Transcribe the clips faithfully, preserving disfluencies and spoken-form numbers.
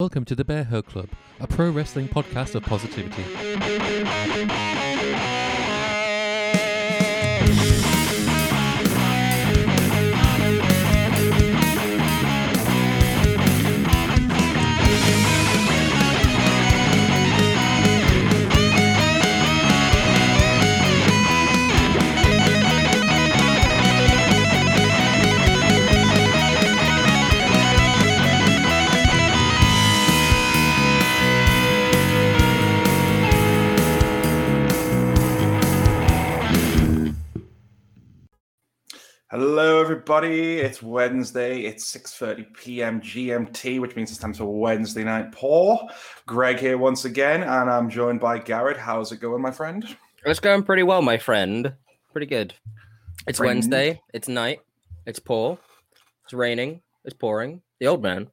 Welcome to the Bear Hug Club, a pro wrestling podcast of positivity. Hello, everybody. It's Wednesday. It's six thirty p.m. G M T, which means it's time for Wednesday Night Paw. Greg here once again, and I'm joined by Garrett. How's it going, my friend? It's going pretty well, my friend. Pretty good. It's friend. Wednesday. It's night. It's Paw. It's raining. It's pouring. The old man.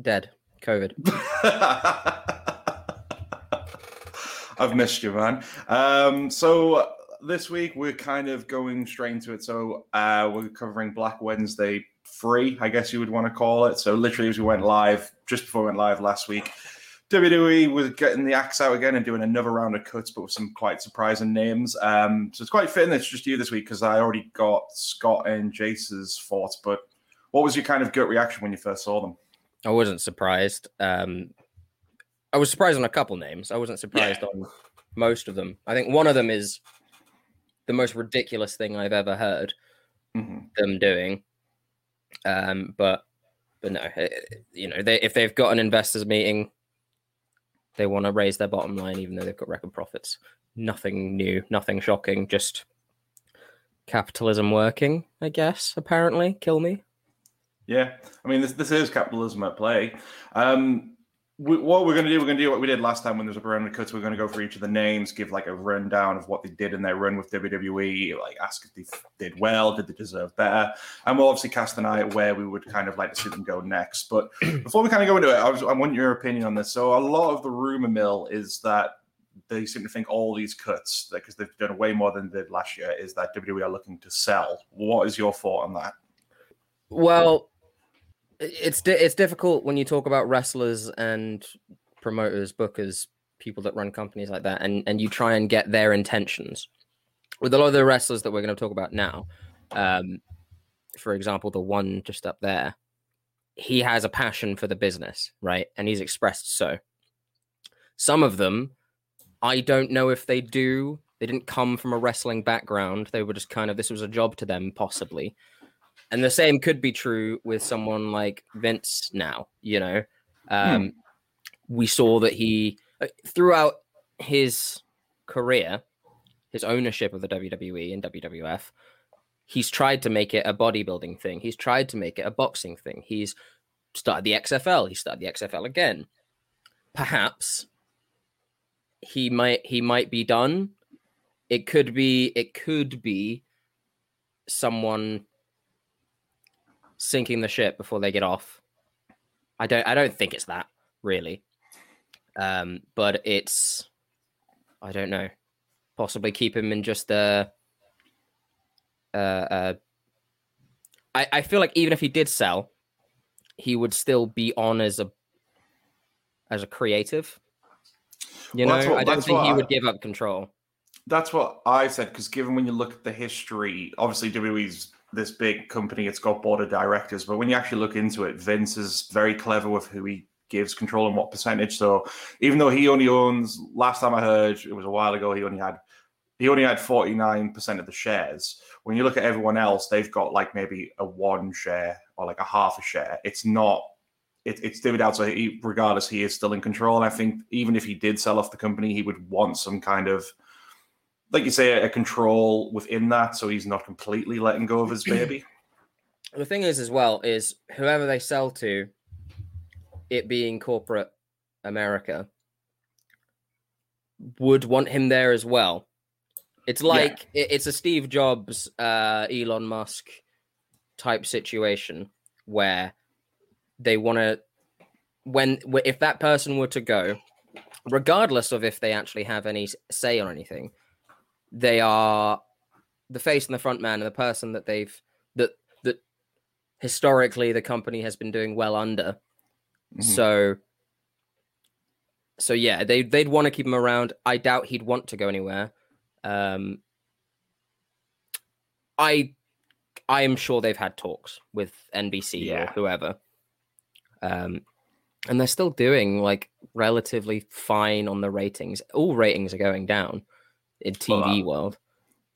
Dead. COVID. I've missed you, man. Um, so... This week, we're kind of going straight into it. So uh, we're covering Black Wednesday free, I guess you would want to call it. So literally, as we went live, just before we went live last week, W W E was getting the axe out again and doing another round of cuts, but with some quite surprising names. Um, so it's quite fitting it's just you this week because I already got Scott and Jace's thoughts. But what was your kind of gut reaction when you first saw them? I wasn't surprised. Um, I was surprised on a couple names. I wasn't surprised yeah. on most of them. I think one of them is... the most ridiculous thing I've ever heard mm-hmm. them doing. Um, but but no, it, you know, they, if they've got an investors meeting, they want to raise their bottom line, even though they've got record profits. Nothing new, nothing shocking, just capitalism working, I guess, apparently. Kill me. Yeah, I mean, this this is capitalism at play. Um We, what we're going to do, we're going to do what we did last time when there's a round of cuts. We're going to go for each of the names, give like a rundown of what they did in their run with W W E, like ask if they did well, did they deserve better, and we'll obviously cast an eye at where we would kind of like to see them go next. But before we kind of go into it, I, was, I want your opinion on this. So a lot of the rumor mill is that they seem to think all these cuts, because they've done way more than they did last year, is that W W E are looking to sell. What is your thought on that? Well... It's di- it's difficult when you talk about wrestlers and promoters, bookers, people that run companies like that, and, and you try and get their intentions. With a lot of the wrestlers that we're going to talk about now, um, for example, the one just up there, he has a passion for the business, right? And he's expressed so. Some of them, I don't know if they do. They didn't come from a wrestling background. They were just kind of, this was a job to them, possibly. And the same could be true with someone like Vince now, you know. Um, hmm. We saw that he, throughout his career, his ownership of the W W E and W W F, he's tried to make it a bodybuilding thing. He's tried to make it a boxing thing. He's started the X F L. He started the X F L again. Perhaps he might he might be done. It could be it could be someone... sinking the ship before they get off. I don't. I don't think it's that really, um, but it's. I don't know. Possibly keep him in just the. Uh, uh, I I feel like even if he did sell, he would still be on as a. As a creative. You well, know, what, I don't think he I... would give up control. That's what I said, because given when you look at the history, obviously W W E's this big company, it's got board of directors, but when you actually look into it, Vince is very clever with who he gives control and what percentage. So even though he only owns, last time I heard, it was a while ago, he only had he only had forty-nine percent of the shares. When you look at everyone else, they've got like maybe a one share or like a half a share. It's not, it, it's divvied out. So he, regardless, he is still in control. And I think even if he did sell off the company, he would want some kind of, like you say, a control within that, so he's not completely letting go of his baby. The thing is, as well, is whoever they sell to, it being corporate America, would want him there as well. It's like yeah. it's a Steve Jobs, uh, Elon Musk type situation where they want to, when if that person were to go, regardless of if they actually have any say on anything. They are the face and the front man and the person that they've that that historically the company has been doing well under Mm-hmm. So, so yeah, they, they'd want to keep him around. I doubt he'd want to go anywhere. Um, I, I am sure they've had talks with N B C yeah. or whoever. Um, and they're still doing like relatively fine on the ratings. All ratings are going down in T V well, world.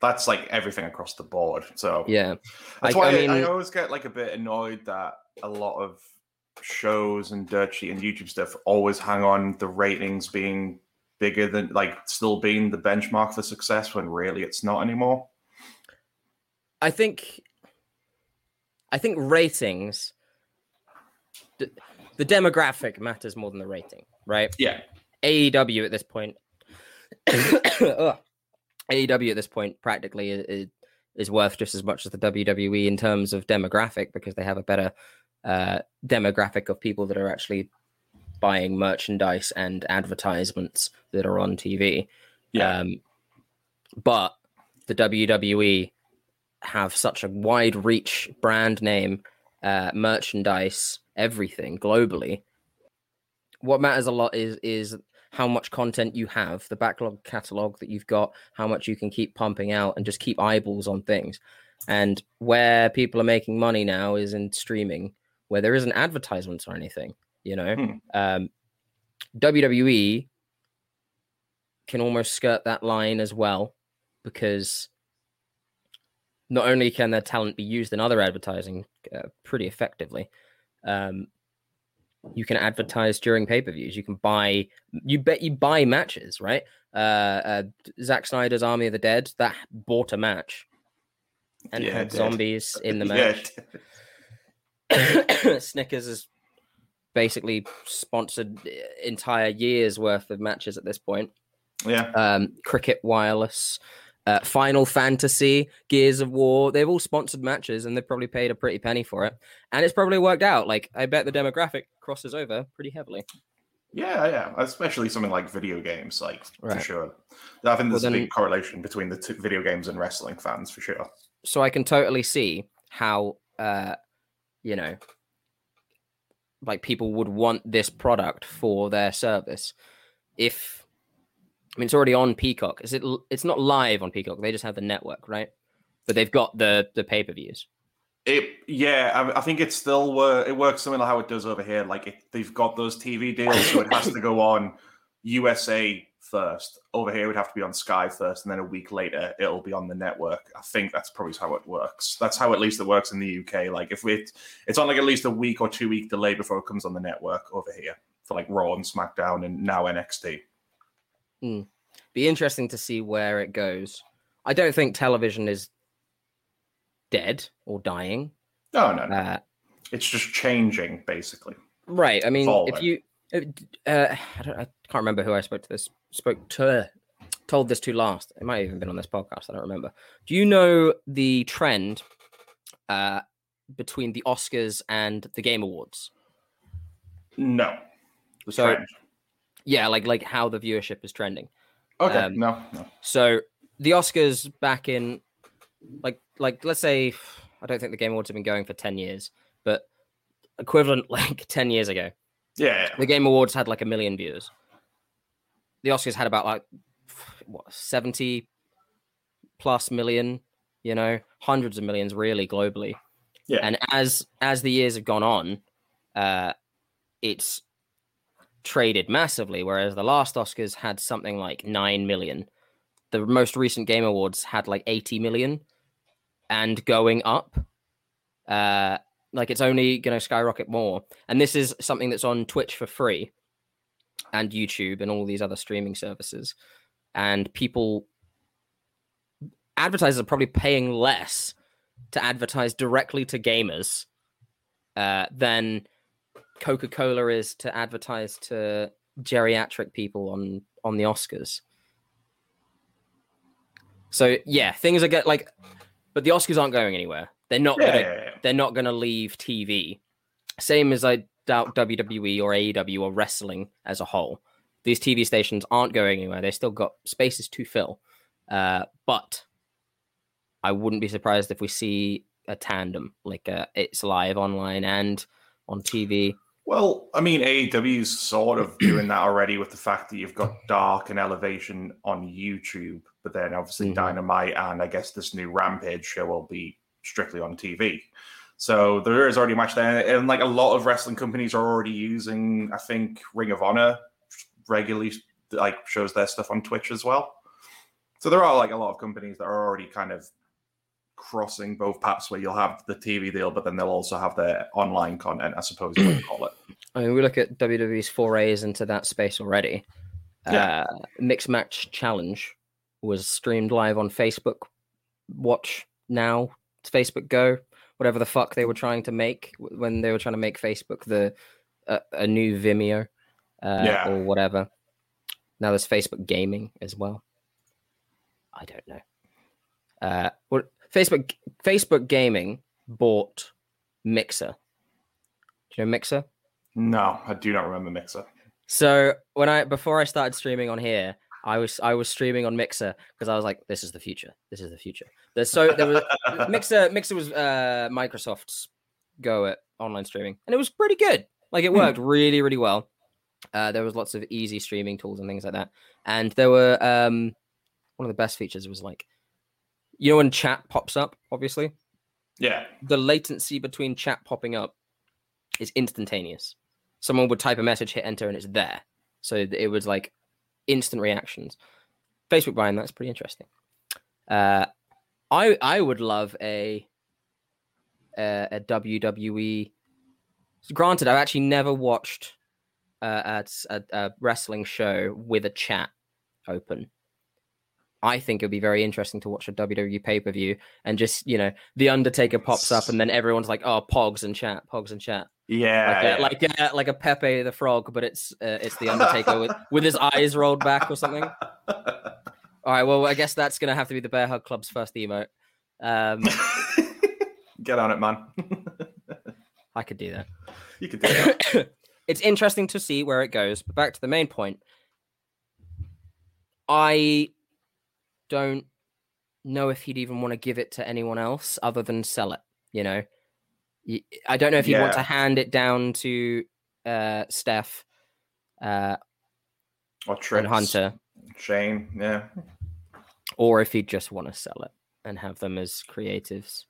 That's like everything across the board. So yeah, that's I, why I, mean, I always get like a bit annoyed that a lot of shows and dirt sheet and YouTube stuff always hang on the ratings being bigger than like still being the benchmark for success when really it's not anymore. I think, I think ratings, the, the demographic matters more than the rating, right? Yeah. A E W at this point, oh, A E W at this point practically is, is worth just as much as the W W E in terms of demographic because they have a better uh, demographic of people that are actually buying merchandise and advertisements that are on T V. Yeah. Um, but the W W E have such a wide reach brand name, uh, merchandise, everything globally. What matters a lot is is how much content you have, the backlog catalog that you've got, how much you can keep pumping out and just keep eyeballs on things. And where people are making money now is in streaming, where there isn't advertisements or anything, you know. Hmm. Um, W W E can almost skirt that line as well because not only can their talent be used in other advertising uh, pretty effectively, um, you can advertise during pay-per-views. You can buy, you bet you buy matches, right? Uh, uh, Zack Snyder's Army of the Dead, that bought a match and yeah, had zombies in the match. Yeah. Snickers has basically sponsored entire year's worth of matches at this point. Yeah. Um, Cricket Wireless. Uh, Final Fantasy, Gears of War, they've all sponsored matches and they've probably paid a pretty penny for it. And it's probably worked out. Like, I bet the demographic crosses over pretty heavily. Yeah, yeah. Especially something like video games, like, right. for sure. I think there's well, then, a big correlation between the two video games and wrestling fans, for sure. So I can totally see how, uh, you know, like people would want this product for their service. If... I mean, it's already on Peacock. Is it? It's not live on Peacock. They just have the network, right? But they've got the the pay per views. It yeah, I, I think it's still uh, it works similar how it does over here. Like it, they've got those T V deals, so it has to go on U S A first. Over here, it would have to be on Sky first, and then a week later, it'll be on the network. I think that's probably how it works. That's how at least it works in the U K. Like if it, it's on like at least a week or two week delay before it comes on the network over here for like Raw and SmackDown and now N X T. Mm. Be interesting to see where it goes. I don't think television is dead or dying. No, no, no. Uh, it's just changing, basically. Right. I mean, Follow. if you, uh, I, don't, I can't remember who I spoke to this spoke to, told this to last. It might have even been on this podcast. I don't remember. Do you know the trend uh, between the Oscars and the Game Awards? No. The so. Trend. Yeah, like like how the viewership is trending. Okay, um, no, no. So the Oscars back in, like, like let's say, I don't think the Game Awards have been going for ten years, but equivalent like ten years ago. Yeah. The Game Awards had like a million viewers. The Oscars had about like, what, seventy plus million, you know, hundreds of millions really globally. Yeah. And as, as the years have gone on, uh, it's... traded massively, whereas the last Oscars had something like nine million. The most recent Game Awards had like eighty million and going up. Uh, like it's only going to skyrocket more. And this is something that's on Twitch for free and YouTube and all these other streaming services. And people, advertisers are probably paying less to advertise directly to gamers uh, than... Coca-Cola is to advertise to geriatric people on on the Oscars. So yeah, things are get like, but the Oscars aren't going anywhere. They're not yeah. gonna they're not gonna leave T V. Same as I doubt W W E or A E W or wrestling as a whole. These T V stations aren't going anywhere. They still got spaces to fill. Uh, but I wouldn't be surprised if we see a tandem like uh, it's live online and on T V. Well, I mean, A E W's sort of doing that already with the fact that you've got Dark and Elevation on YouTube, but then obviously mm-hmm. Dynamite and I guess this new Rampage show will be strictly on T V. So there is already a match there. And like a lot of wrestling companies are already using, I think, Ring of Honor regularly like shows their stuff on Twitch as well. So there are like a lot of companies that are already kind of crossing both paths where you'll have the T V deal, but then they'll also have their online content, I suppose you would call it. I mean, we look at W W E's forays into that space already. Yeah. Uh, Mixed Match Challenge was streamed live on Facebook Watch now, Facebook Go, whatever the fuck they were trying to make when they were trying to make Facebook the uh, a new Vimeo uh, yeah. or whatever. Now there's Facebook Gaming as well. I don't know. Uh, well, Facebook Facebook Gaming bought Mixer. Do you know Mixer? No, I do not remember Mixer. So when I before I started streaming on here, I was I was streaming on Mixer because I was like, this is the future. This is the future. There's so there was Mixer. Mixer was uh, Microsoft's go at online streaming, and it was pretty good. Like it worked really, really well. Uh, there was lots of easy streaming tools and things like that, and there were um, one of the best features was like. You know when chat pops up, obviously? Yeah. The latency between chat popping up is instantaneous. Someone would type a message, hit enter, and it's there. So it was like instant reactions. Facebook buying, that's pretty interesting. Uh, I I would love a, a, a W W E... Granted, I've actually never watched uh, a, a wrestling show with a chat open. I think it would be very interesting to watch a W W E pay-per-view and just, you know, The Undertaker pops up and then everyone's like, oh, pogs and chat, pogs and chat. Yeah. Like a, yeah. Like a, like a Pepe the Frog, but it's uh, it's The Undertaker with, with his eyes rolled back or something. All right, well, I guess that's going to have to be the Bear Hug Club's first emote. Um, Get on it, man. I could do that. You could do that. It's interesting to see where it goes, but back to the main point. I... don't know if he'd even want to give it to anyone else other than sell it, you know? I don't know if he'd yeah. want to hand it down to uh, Steph uh, or Trips, and Hunter. Shane, yeah. Or if he'd just want to sell it and have them as creatives.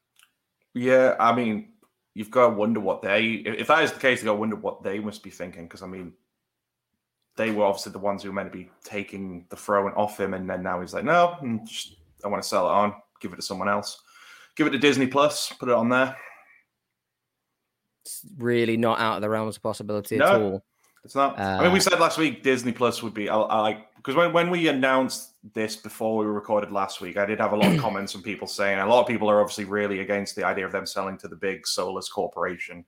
Yeah, I mean, you've got to wonder what they... If that is the case, you've got to wonder what they must be thinking, because, I mean... They were obviously the ones who were meant to be taking the throne off him, and then now he's like, no, I'm just, I want to sell it on, give it to someone else. Give it to Disney Plus, put it on there. It's really not out of the realms of possibility no, at all. It's not. Uh, I mean, we said last week Disney Plus would be, I, I like, because when, when we announced this before we recorded last week, I did have a lot of comments from people saying, a lot of people are obviously really against the idea of them selling to the big soulless corporation.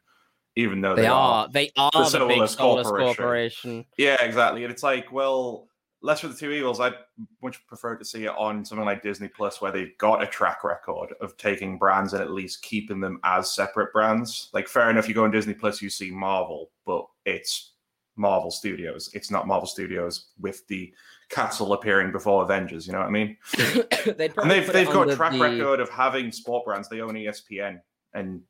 Even though they, they are, are, they are the, the big soulless corporation. corporation. Yeah, exactly. And it's like, well, less of the two evils. I'd much prefer to see it on something like Disney Plus, where they've got a track record of taking brands and at least keeping them as separate brands. Like, fair enough, you go on Disney Plus, you see Marvel, but it's Marvel Studios. It's not Marvel Studios with the castle appearing before Avengers. You know what I mean? And they've they've got a track the... record of having sport brands. They own E S P N and.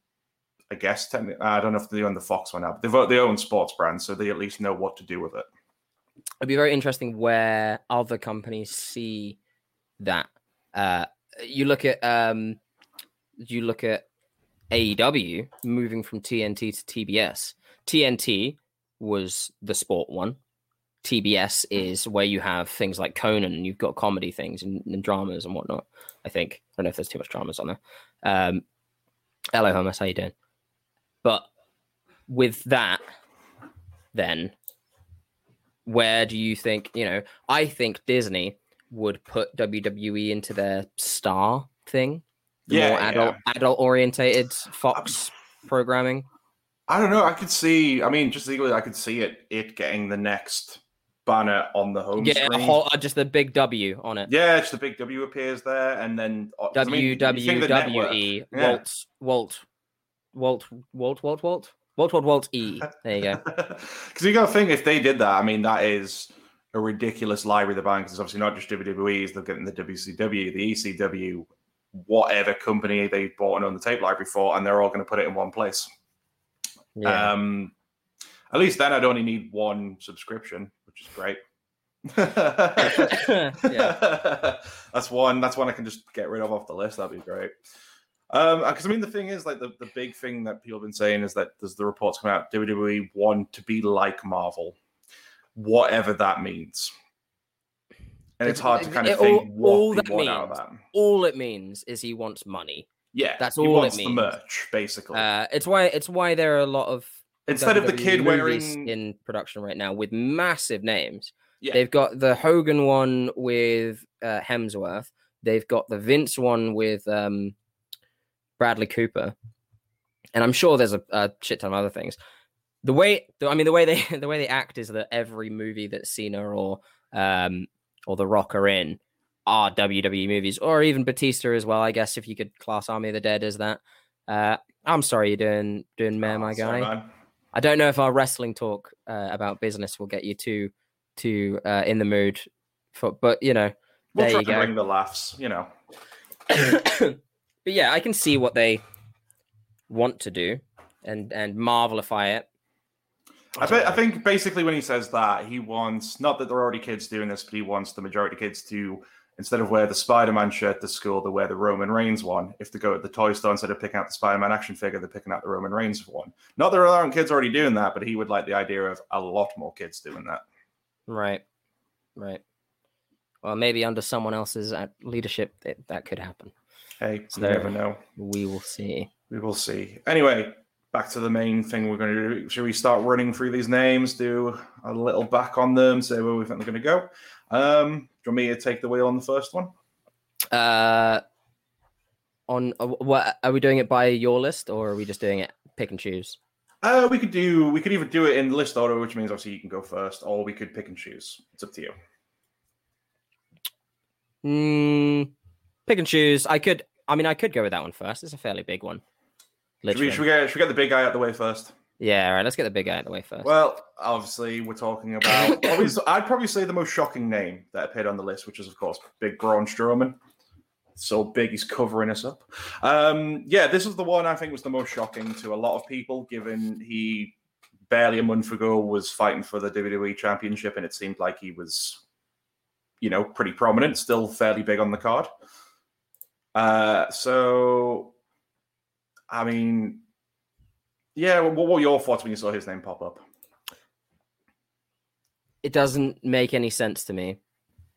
I guess technically, I don't know if they own the Fox one now, but they've they own sports brands, so they at least know what to do with it. It'd be very interesting where other companies see that. Uh, you look at um, you look at A E W moving from T N T to T B S. T N T was the sport one. T B S is where you have things like Conan, and you've got comedy things and, and dramas and whatnot. I think I don't know if there's too much dramas on there. Um, hello, Hummus, how you doing? But with that, then, where do you think, you know, I think Disney would put W W E into their star thing, the yeah, more adult, yeah. adult-orientated Fox I, programming. I don't know. I could see, I mean, just legally, I could see it it getting the next banner on the home yeah, screen. Yeah, just the big W on it. Yeah, just the big W appears there, and then... W W E, Walt, Walt... Walt, Walt, Walt, Walt, Walt, Walt, Walt, E. There you go. Because you got to think, if they did that, I mean, that is a ridiculous library of the bank. It's obviously not just W W E, they're getting the W C W, the E C W, whatever company they bought and owned the tape library for, and they're all going to put it in one place. Yeah. Um, At least then I'd only need one subscription, which is great. Yeah. That's one. That's one I can just get rid of off the list. That'd be great. Um, because I mean, the thing is, like, the, the big thing that people have been saying is that there's the reports coming out. W W E want to be like Marvel, whatever that means. And it's hard to kind of think all, what all that means, out of that. All it means is he wants money. Yeah, that's all it means. He wants the merch, basically. Uh, it's why it's why there are a lot of instead W W E of the kid wearing in production right now with massive names. Yeah. They've got the Hogan one with uh, Hemsworth. They've got the Vince one with um, Bradley Cooper, and I'm sure there's a, a shit ton of other things. The way I mean, the way they the way they act is that every movie that Cena or um, or The Rock are in are W W E movies, or even Batista as well. I guess if you could class Army of the Dead as that. Uh, I'm sorry, you're doing doing, man, oh, my guy. Sorry, I don't know if our wrestling talk uh, about business will get you too. To uh, in the mood for, but you know, we'll there try you to go. Bring the laughs, you know. But yeah, I can see what they want to do and and marvelify it. I, bet, I think basically when he says that, he wants not that there are already kids doing this, but he wants the majority of kids to, instead of wear the Spider-Man shirt to school, they wear the Roman Reigns one. If they go at the toy store instead of picking out the Spider-Man action figure, they're picking out the Roman Reigns one. Not that there aren't kids already doing that, but he would like the idea of a lot more kids doing that. Right, right. Well, maybe under someone else's leadership, it, that could happen. Hey, so you never know. We will see. We will see. Anyway, back to the main thing we're going to do. Should we start running through these names, do a little back on them, say where we think they're going to go? Um, do you want me to take the wheel on the first one? Uh, on uh, what are we doing it by your list, or are we just doing it pick and choose? Uh, we could do. We could either do it in list order, which means obviously you can go first, or we could pick and choose. It's up to you. Mm, pick and choose. I could. I mean, I could go with that one first. It's a fairly big one. Should we, should we get? Should we get the big guy out of the way first? Yeah. All right. Let's get the big guy out of the way first. Well, obviously, we're talking about. Obviously, I'd probably say the most shocking name that appeared on the list, which is of course Big Braun Strowman. So big, he's covering us up. Um, yeah, this is the one I think was the most shocking to a lot of people, given he barely a month ago was fighting for the W W E Championship, and it seemed like he was, you know, pretty prominent, still fairly big on the card. Uh, so, I mean, yeah, what were your thoughts when you saw his name pop up? It doesn't make any sense to me.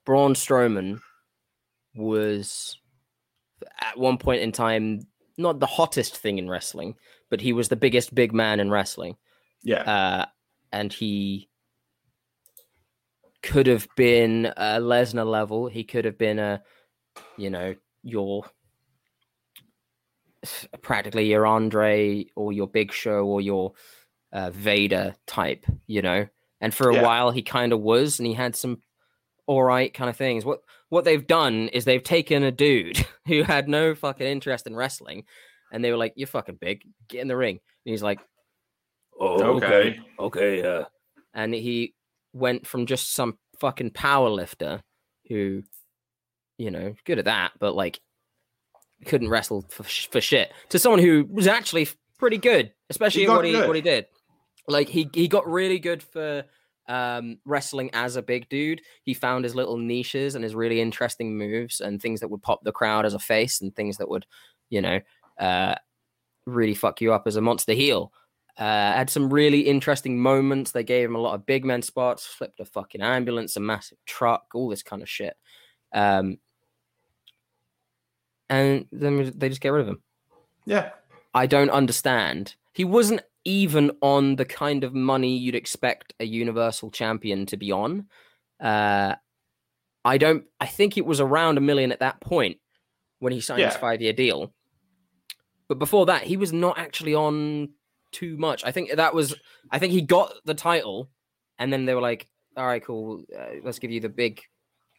Braun Strowman was... at one point in time, not the hottest thing in wrestling, but he was the biggest big man in wrestling. Yeah. Uh, and he could have been a Lesnar level. He could have been a, you know, your practically your Andre or your Big Show or your uh, Vader type, you know. And for a yeah. while, he kind of was, and he had some all right kind of things. What what they've done is they've taken a dude who had no fucking interest in wrestling, and they were like, "You're fucking big, get in the ring." And he's like, "Oh, okay, okay, yeah." Okay, uh. And he went from just some fucking power lifter who, you know, good at that, but like couldn't wrestle for, for shit, to someone who was actually pretty good, especially what he good. what he did. Like he he got really good for. Um, wrestling as a big dude. He found his little niches and his really interesting moves and things that would pop the crowd as a face and things that would, you know, uh, really fuck you up as a monster heel. Uh, had some really interesting moments. They gave him a lot of big men spots, flipped a fucking ambulance, a massive truck, all this kind of shit. Um, and then they just get rid of him. Yeah. I don't understand. He wasn't even on the kind of money you'd expect a universal champion to be on. Uh, I don't, I think it was around a million at that point when he signed yeah. his five-year deal. But before that, he was not actually on too much. I think that was, I think he got the title and then they were like, all right, cool. Uh, let's give you the big,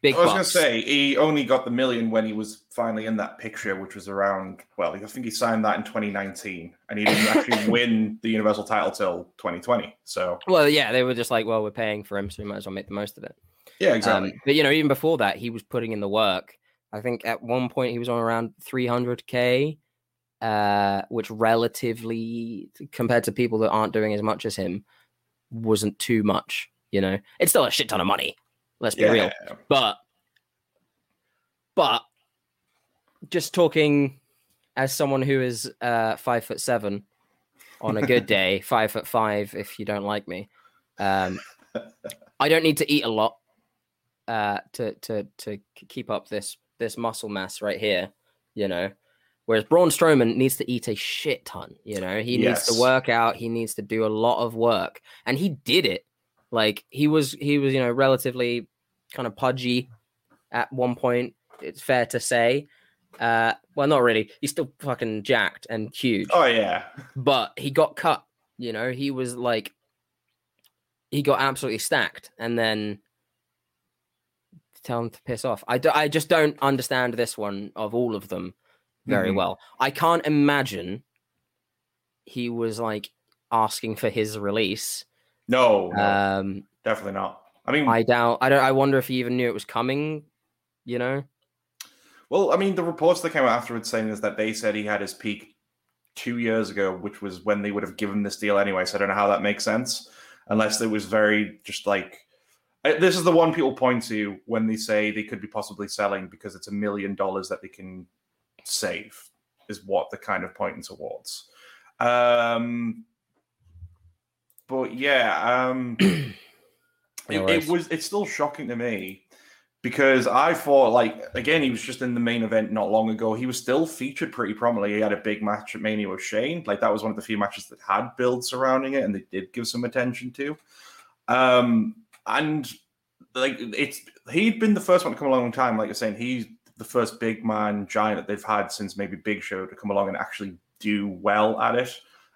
big I was going to say, he only got the million when he was finally in that picture, which was around, well, I think he signed that in twenty nineteen, and he didn't actually win the Universal title till twenty twenty. So, well, yeah, they were just like, well, we're paying for him, so we might as well make the most of it. Yeah, exactly. Um, but, you know, even before that, he was putting in the work. I think at one point he was on around three hundred K, uh, which relatively, compared to people that aren't doing as much as him, wasn't too much, you know. It's still a shit ton of money, let's be yeah. real. But but just talking as someone who is uh, five foot seven on a good day, five foot five if you don't like me, um, I don't need to eat a lot uh, to to to keep up this this muscle mass right here, you know. Whereas Braun Strowman needs to eat a shit ton, you know. He yes. needs to work out. He needs to do a lot of work, and he did it. Like he was, he was, you know, relatively kind of pudgy at one point. It's fair to say. Uh, well, not really. He's still fucking jacked and huge. Oh yeah. But he got cut. You know, he was like, he got absolutely stacked, and then tell him to piss off. I do, I just don't understand this one of all of them. Very mm-hmm. well. I can't imagine he was like asking for his release. No, no, um, definitely not. I mean, I doubt. I don't. I wonder if he even knew it was coming. You know. Well, I mean, the reports that came out afterwards saying is that they said he had his peak two years ago, which was when they would have given this deal anyway. So I don't know how that makes sense, unless it was very just like. This is the one people point to when they say they could be possibly selling because it's a million dollars that they can. Save is what the kind of pointing towards. Um, but yeah, um, it, it was it's still shocking to me because I thought, like, again, he was just in the main event not long ago. He was still featured pretty prominently. He had a big match at Mania with Shane. Like, that was one of the few matches that had build surrounding it and they did give some attention to. Um, and like, it's he'd been the first one to come along a long time, like you're saying, he's. The first big man giant that they've had since maybe Big Show to come along and actually do well at it.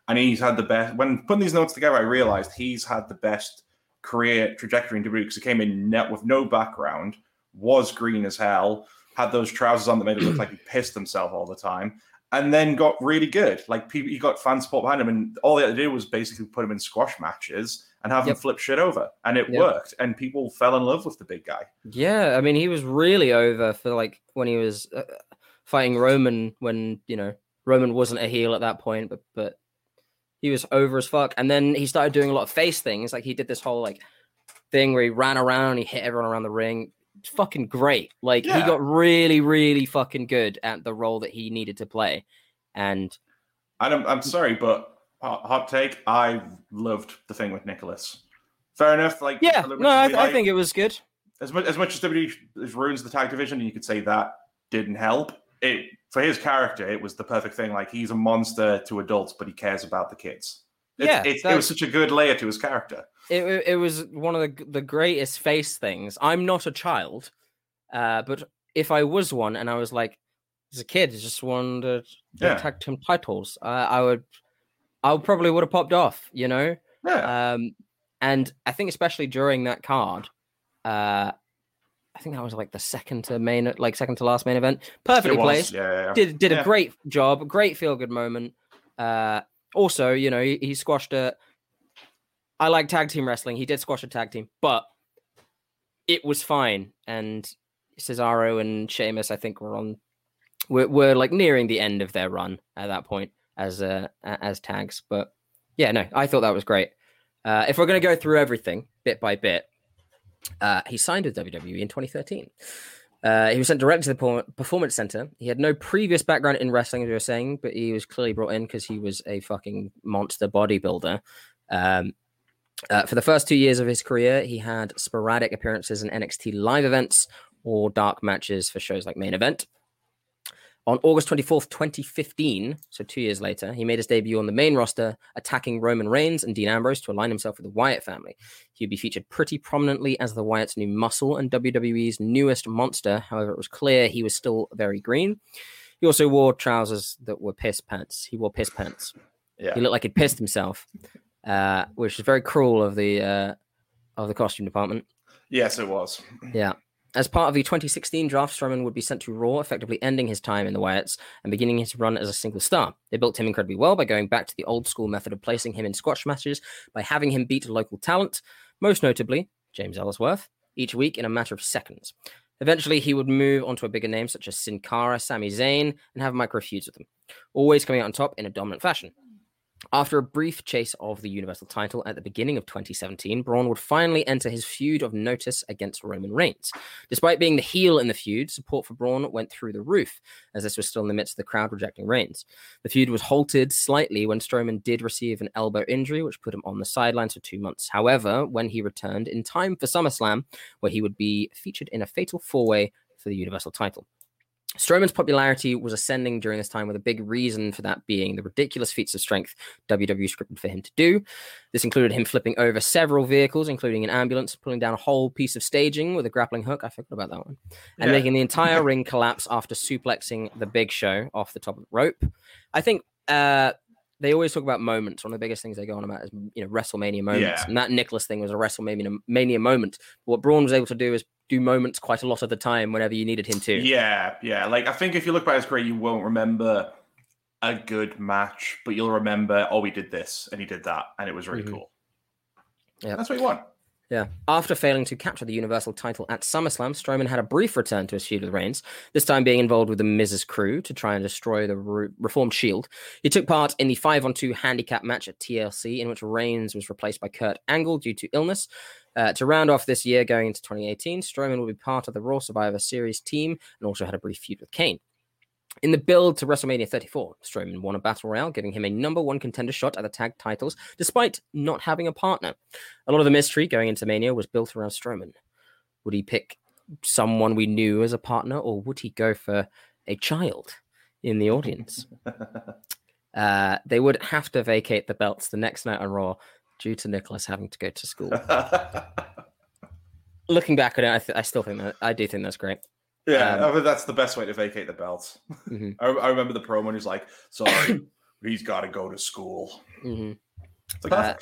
And he's had the best, when putting these notes together, I realized he's had the best career trajectory in W W E because he came in net with no background, was green as hell, had those trousers on that made it look like he pissed himself all the time, and then got really good. Like people, he got fan support behind him, and all they had to do was basically put him in squash matches and have yep. him flip shit over. And it yep. worked. And people fell in love with the big guy. Yeah. I mean, he was really over for like when he was uh, fighting Roman when, you know, Roman wasn't a heel at that point, but but he was over as fuck. And then he started doing a lot of face things. Like he did this whole like thing where he ran around and he hit everyone around the ring. It's fucking great. Like yeah. he got really, really fucking good at the role that he needed to play. And I'm, I'm sorry, but hot take, I loved the thing with Nicholas. Fair enough. Like, yeah, no, I, th- I think it was good. As much as much as W W E ruins the tag division, and you could say that didn't help. It for his character, it was the perfect thing. Like he's a monster to adults, but he cares about the kids. It, yeah, it, it was such a good layer to his character. It it was one of the the greatest face things. I'm not a child, uh, but if I was one, and I was like as a kid, just wanted yeah. tag team titles, uh, I would. I probably would have popped off, you know? Yeah. Um, and I think especially during that card, uh, I think that was like the second to main, like second to last main event. Perfectly placed. Yeah, yeah, yeah. Did did yeah. a great job. Great feel-good moment. Uh, also, you know, he, he squashed a... I like tag team wrestling. He did squash a tag team, but it was fine. And Cesaro and Sheamus, I think, were on... We're, were like nearing the end of their run at that point. As uh, as tags, but yeah, no, I thought that was great. Uh, if we're going to go through everything bit by bit, uh, he signed with W W E in twenty thirteen. Uh, he was sent directly to the Performance Center. He had no previous background in wrestling, as we were saying, but he was clearly brought in because he was a fucking monster bodybuilder. Um, uh, for the first two years of his career, he had sporadic appearances in N X T live events or dark matches for shows like Main Event. On August twenty-fourth, twenty fifteen, so two years later, he made his debut on the main roster, attacking Roman Reigns and Dean Ambrose to align himself with the Wyatt family. He would be featured pretty prominently as the Wyatt's new muscle and W W E's newest monster. However, it was clear he was still very green. He also wore trousers that were piss pants. He wore piss pants. Yeah. He looked like he'd pissed himself, uh, which is very cruel of the uh, of the costume department. Yes, it was. Yeah. As part of the twenty sixteen draft, Strowman would be sent to Raw, effectively ending his time in the Wyatts and beginning his run as a single star. They built him incredibly well by going back to the old school method of placing him in squash matches by having him beat local talent, most notably James Ellsworth, each week in a matter of seconds. Eventually, he would move on to a bigger name such as Sin Cara, Sami Zayn, and have micro feuds with them, always coming out on top in a dominant fashion. After a brief chase of the Universal title at the beginning of twenty seventeen, Braun would finally enter his feud of notice against Roman Reigns. Despite being the heel in the feud, support for Braun went through the roof, as this was still in the midst of the crowd rejecting Reigns. The feud was halted slightly when Strowman did receive an elbow injury, which put him on the sidelines for two months. However, when he returned in time for SummerSlam, where he would be featured in a fatal four-way for the Universal title. Strowman's popularity was ascending during this time, with a big reason for that being the ridiculous feats of strength W W E scripted for him to do. This included him flipping over several vehicles, including an ambulance, pulling down a whole piece of staging with a grappling hook. I forgot about that one. And yeah. making the entire ring collapse after suplexing the Big Show off the top of the rope. I think uh, they always talk about moments. One of the biggest things they go on about is, you know, WrestleMania moments. Yeah. And that Nicholas thing was a WrestleMania Mania moment. What Braun was able to do is do moments quite a lot of the time whenever you needed him to. Yeah, yeah. Like, I think if you look back at his career, you won't remember a good match, but you'll remember, oh, he did this, and he did that, and it was really mm-hmm. cool. Yeah, that's what he won. Yeah. After failing to capture the Universal title at SummerSlam, Strowman had a brief return to his feud with Reigns, this time being involved with the Miz's crew to try and destroy the re- reformed Shield. He took part in the five on two handicap match at T L C, in which Reigns was replaced by Kurt Angle due to illness. Uh, to round off this year, going into twenty eighteen, Strowman will be part of the Raw Survivor Series team and also had a brief feud with Kane. In the build to WrestleMania thirty-four, Strowman won a battle royale, giving him a number one contender shot at the tag titles, despite not having a partner. A lot of the mystery going into Mania was built around Strowman. Would he pick someone we knew as a partner, or would he go for a child in the audience? uh, they would have to vacate the belts the next night on Raw due to Nicholas having to go to school. Looking back on it, I, th- I still think that I do think that's great. Yeah, um, I mean, that's the best way to vacate the belt. Mm-hmm. I, I remember the promo, and he's like, sorry, he's got to go to school. Mm-hmm. It's like, uh,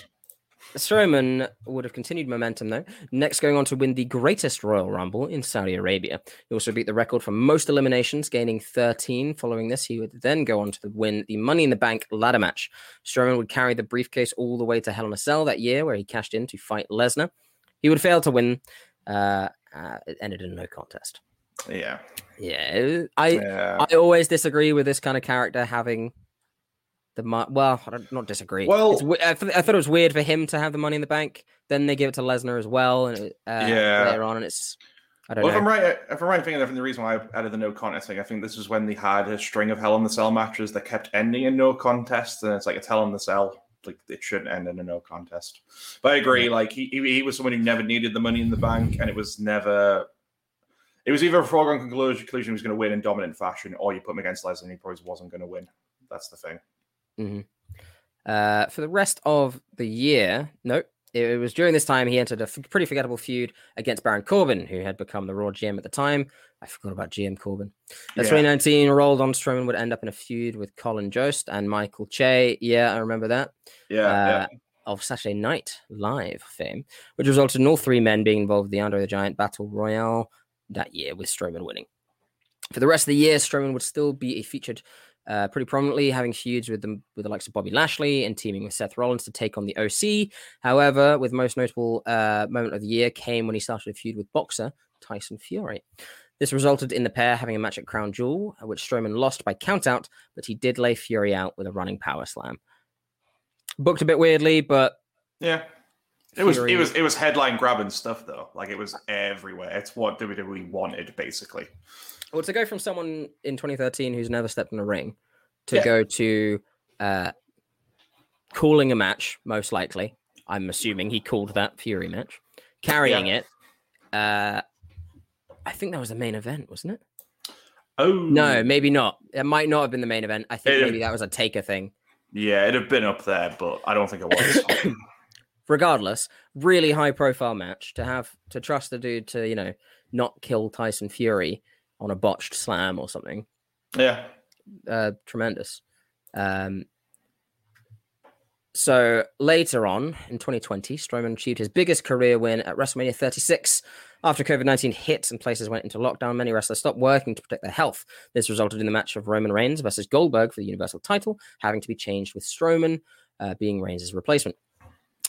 Strowman would have continued momentum, though, next going on to win the greatest Royal Rumble in Saudi Arabia. He also beat the record for most eliminations, gaining thirteen. Following this, he would then go on to win the Money in the Bank ladder match. Strowman would carry the briefcase all the way to Hell in a Cell that year, where he cashed in to fight Lesnar. He would fail to win. Uh, uh, it ended in no contest. Yeah, yeah. I yeah. I always disagree with this kind of character having the money. Well, I don't not disagree. Well, it's, I, th- I thought it was weird for him to have the Money in the Bank. Then they give it to Lesnar as well, and it, uh, yeah. later on, and it's I don't well, know. If I'm right, if I'm right thinking, I think the reason why I added the no contest thing, I think this was when they had a string of Hell in the Cell matches that kept ending in no contest, and it's like it's Hell in the Cell. Like, it shouldn't end in a no contest. But I agree. Like, he he was someone who never needed the Money in the Bank, and it was never. It was either a foregone conclusion he was going to win in dominant fashion, or you put him against Lesnar and he probably wasn't going to win. That's the thing. Mm-hmm. Uh, for the rest of the year, no, it was during this time he entered a f- pretty forgettable feud against Baron Corbin, who had become the Raw G M at the time. I forgot about G M Corbin. The yeah. twenty nineteen rolled on. Strowman would end up in a feud with Colin Jost and Michael Che. Yeah, I remember that. Yeah, uh, yeah. Of Saturday Night Live fame, which resulted in all three men being involved in the Andre the Giant Battle Royale that year, with Strowman winning. For the rest of the year, Strowman would still be featured uh, pretty prominently, having feuds with the, with the likes of Bobby Lashley and teaming with Seth Rollins to take on the O C. However, with most notable uh, moment of the year came when he started a feud with boxer Tyson Fury. This resulted in the pair having a match at Crown Jewel, which Strowman lost by countout, but he did lay Fury out with a running power slam. Booked a bit weirdly, but... yeah. It was it was it was headline grabbing stuff, though. Like, it was everywhere. It's what W W E wanted, basically. Well, to go from someone in twenty thirteen who's never stepped in a ring to yeah. go to uh, calling a match, most likely. I'm assuming he called that Fury match, carrying yeah. it. Uh, I think that was the main event, wasn't it? Oh no, maybe not. It might not have been the main event. I think it, maybe that was a taker thing. Yeah, it'd have been up there, but I don't think it was. Regardless, really high-profile match to have to trust the dude to, you know, not kill Tyson Fury on a botched slam or something. Yeah, uh, tremendous. Um, so later on in twenty twenty, Strowman achieved his biggest career win at WrestleMania thirty-six. After COVID nineteen hit and places went into lockdown, many wrestlers stopped working to protect their health. This resulted in the match of Roman Reigns versus Goldberg for the Universal title having to be changed, with Strowman uh, being Reigns' replacement.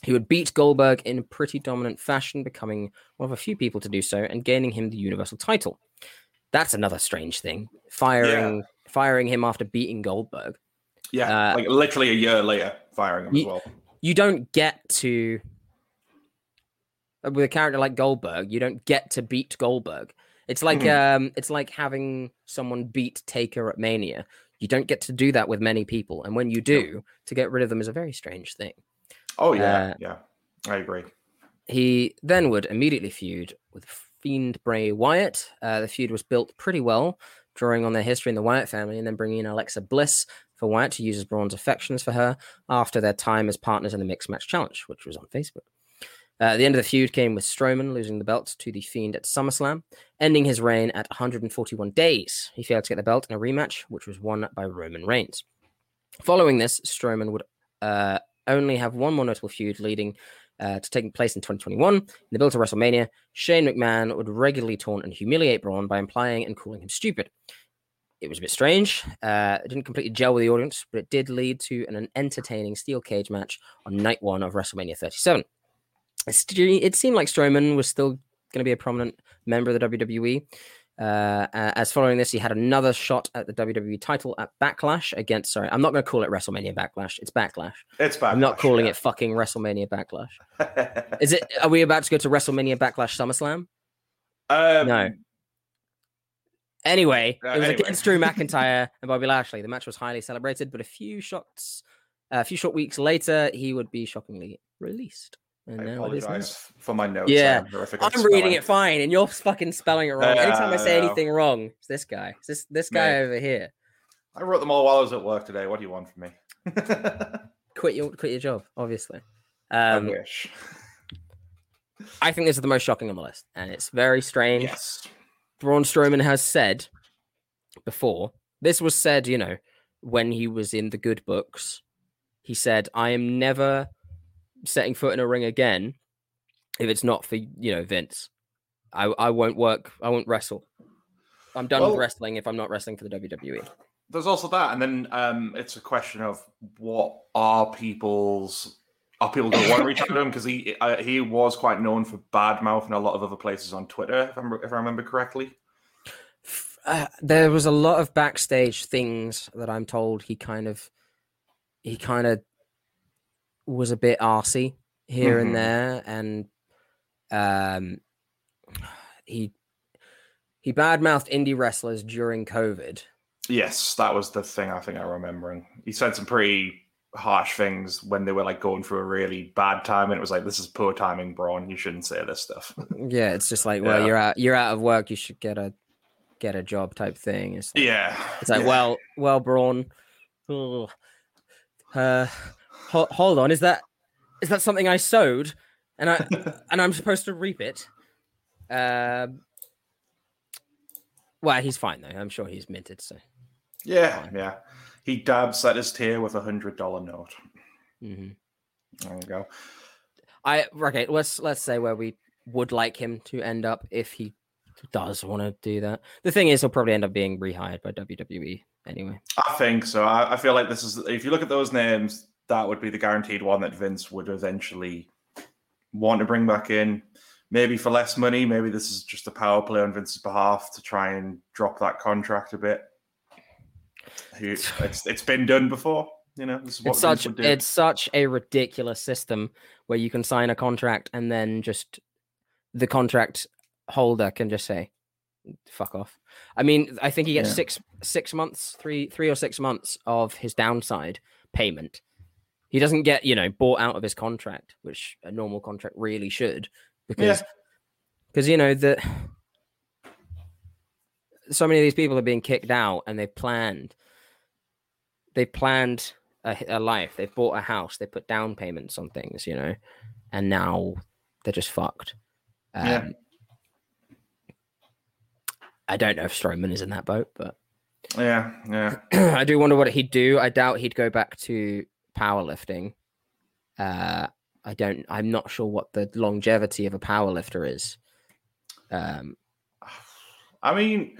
He would beat Goldberg in a pretty dominant fashion, becoming one of a few people to do so and gaining him the Universal title. That's another strange thing. Firing yeah. firing him after beating Goldberg. Yeah, uh, like literally a year later. firing them you, as well. You don't get to, with a character like Goldberg, you don't get to beat Goldberg. It's like mm-hmm. um, it's like having someone beat Taker at Mania. You don't get to do that with many people, and when you do, yeah. to get rid of them is a very strange thing. Oh yeah, uh, yeah, I agree. He then would immediately feud with Fiend Bray Wyatt. Uh, the feud was built pretty well, drawing on their history in the Wyatt family, and then bringing in Alexa Bliss for Wyatt to use as Braun's affections for her after their time as partners in the Mixed Match Challenge, which was on Facebook. Uh, the end of the feud came with Strowman losing the belt to The Fiend at SummerSlam, ending his reign at one hundred forty-one days. He failed to get the belt in a rematch, which was won by Roman Reigns. Following this, Strowman would uh, only have one more notable feud leading uh, to taking place in twenty twenty-one. In the build to WrestleMania, Shane McMahon would regularly taunt and humiliate Braun by implying and calling him stupid. It was a bit strange. Uh, it didn't completely gel with the audience, but it did lead to an, an entertaining steel cage match on night one of WrestleMania thirty-seven. It seemed like Strowman was still going to be a prominent member of the W W E. Uh, as following this, he had another shot at the W W E title at Backlash against, sorry, I'm not going to call it WrestleMania Backlash. It's Backlash. It's Backlash. I'm not calling yeah. it fucking WrestleMania Backlash. Is it? Are we about to go to WrestleMania Backlash SummerSlam? Um, no. Anyway, uh, it was anyway. against Drew McIntyre and Bobby Lashley. The match was highly celebrated, but a few shots, uh, a few short weeks later, he would be shockingly released. And I apologize for my notes. Yeah, I'm reading it fine, and you're fucking spelling it wrong. Uh, Anytime I say uh, anything wrong, it's this guy. It's this this guy mate, over here. I wrote them all while I was at work today. What do you want from me? quit your quit your job, obviously. Um, I wish. I think this is the most shocking on the list, and it's very strange. Yes. Braun Strowman has said before. This was said, you know, when he was in the good books. He said, "I am never setting foot in a ring again if it's not for, you know, Vince. I, I won't work. I won't wrestle. I'm done well, with wrestling if I'm not wrestling for the W W E. There's also that. And then um, it's a question of what are people's... Are people going to want to reach out to him? Because he uh, he was quite known for bad mouth in a lot of other places on Twitter, if, I'm, if I remember correctly. Uh, there was a lot of backstage things that I'm told he kind of... He kind of... was a bit arsey here mm-hmm. and there, and um, he he badmouthed indie wrestlers during COVID. Yes, that was the thing I think I'm remembering. He said some pretty harsh things when they were like going through a really bad time, and it was like, "This is poor timing, Braun. You shouldn't say this stuff." Yeah, it's just like, well, yeah. you're out, you're out of work. You should get a get a job type thing. It's like, yeah, it's like, yeah. well, well, Braun. Ugh. Uh, Hold on, is that is that something I sowed, and I and I'm supposed to reap it? Uh, well, he's fine though. I'm sure he's minted. So yeah, fine. yeah. He dabs at his tier with a hundred dollar note. Mm-hmm. There we go. I okay. Let's let's say where we would like him to end up if he does want to do that. The thing is, he'll probably end up being rehired by W W E anyway. I think so. I, I feel like this is if you look at those names. That would be the guaranteed one that Vince would eventually want to bring back in, maybe for less money. Maybe this is just a power play on Vince's behalf to try and drop that contract a bit. It's, it's been done before, you know. This is what it's Vince such would do. It's such a ridiculous system where you can sign a contract and then just the contract holder can just say, "Fuck off." I mean, I think he gets yeah. six six months, three three or six months of his downside payment. He doesn't get, you know, bought out of his contract, which a normal contract really should, because, because yeah. you know, the so many of these people are being kicked out, and they've planned, they planned a, a life, they've bought a house, they put down payments on things, you know, and now they're just fucked. Um, yeah. I don't know if Strowman is in that boat, but yeah, yeah, I do wonder what he'd do. I doubt he'd go back to powerlifting. Uh, I don't. I'm not sure what the longevity of a powerlifter is. Um, I mean,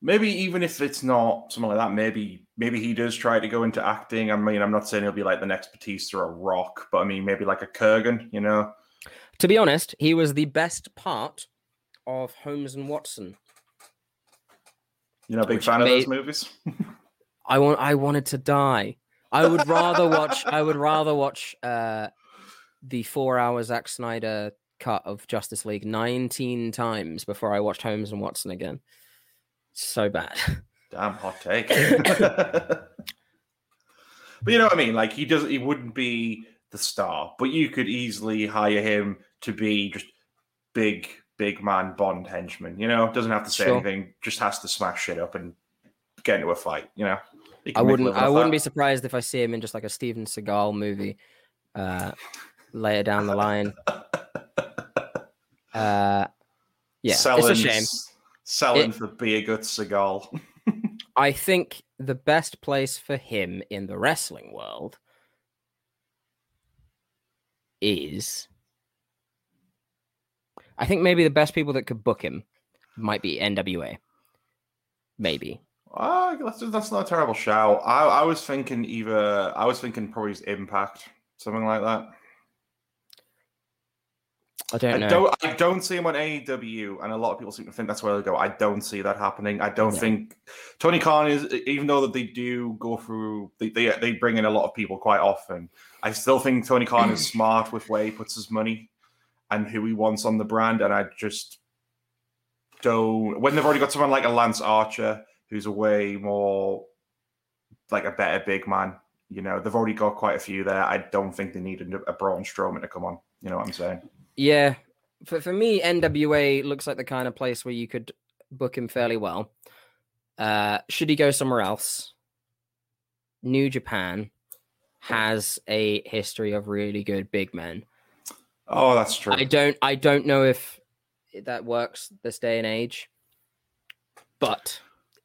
maybe even if it's not something like that, maybe maybe he does try to go into acting. I mean, I'm not saying he'll be like the next Batista or a Rock, but I mean, maybe like a Kurgan, you know. To be honest, he was the best part of Holmes and Watson. You're not a big fan made... of those movies? I want. I wanted to die. I would rather watch. I would rather watch uh, the four-hour Zack Snyder cut of Justice League nineteen times before I watched Holmes and Watson again. So bad. Damn hot take. But you know what I mean. Like he does. He wouldn't be the star, but you could easily hire him to be just big, big man Bond henchman. You know, doesn't have to say sure. anything. Just has to smash shit up and get into a fight. You know. I wouldn't. I wouldn't that. be surprised if I see him in just like a Steven Seagal movie uh, later down the line. Uh, yeah, selling, it's a shame. Selling it, for be a good Seagal. I think the best place for him in the wrestling world is. I think maybe the best people that could book him might be N W A. Maybe. Oh, that's, that's not a terrible shout. I, I was thinking either... I was thinking probably Impact, something like that. I don't know. I don't, I don't see him on A E W, and a lot of people seem to think that's where they go. I don't see that happening. I don't yeah. think... Tony Khan is... Even though that they do go through... They, they, they bring in a lot of people quite often. I still think Tony Khan is smart with where he puts his money and who he wants on the brand, and I just don't... When they've already got someone like a Lance Archer... who's a way more, like, a better big man. You know, they've already got quite a few there. I don't think they need a, a Braun Strowman to come on. You know what I'm saying? Yeah. For, for me, N W A looks like the kind of place where you could book him fairly well. Uh, should he go somewhere else? New Japan has a history of really good big men. Oh, that's true. I don't, I don't know if that works this day and age, but...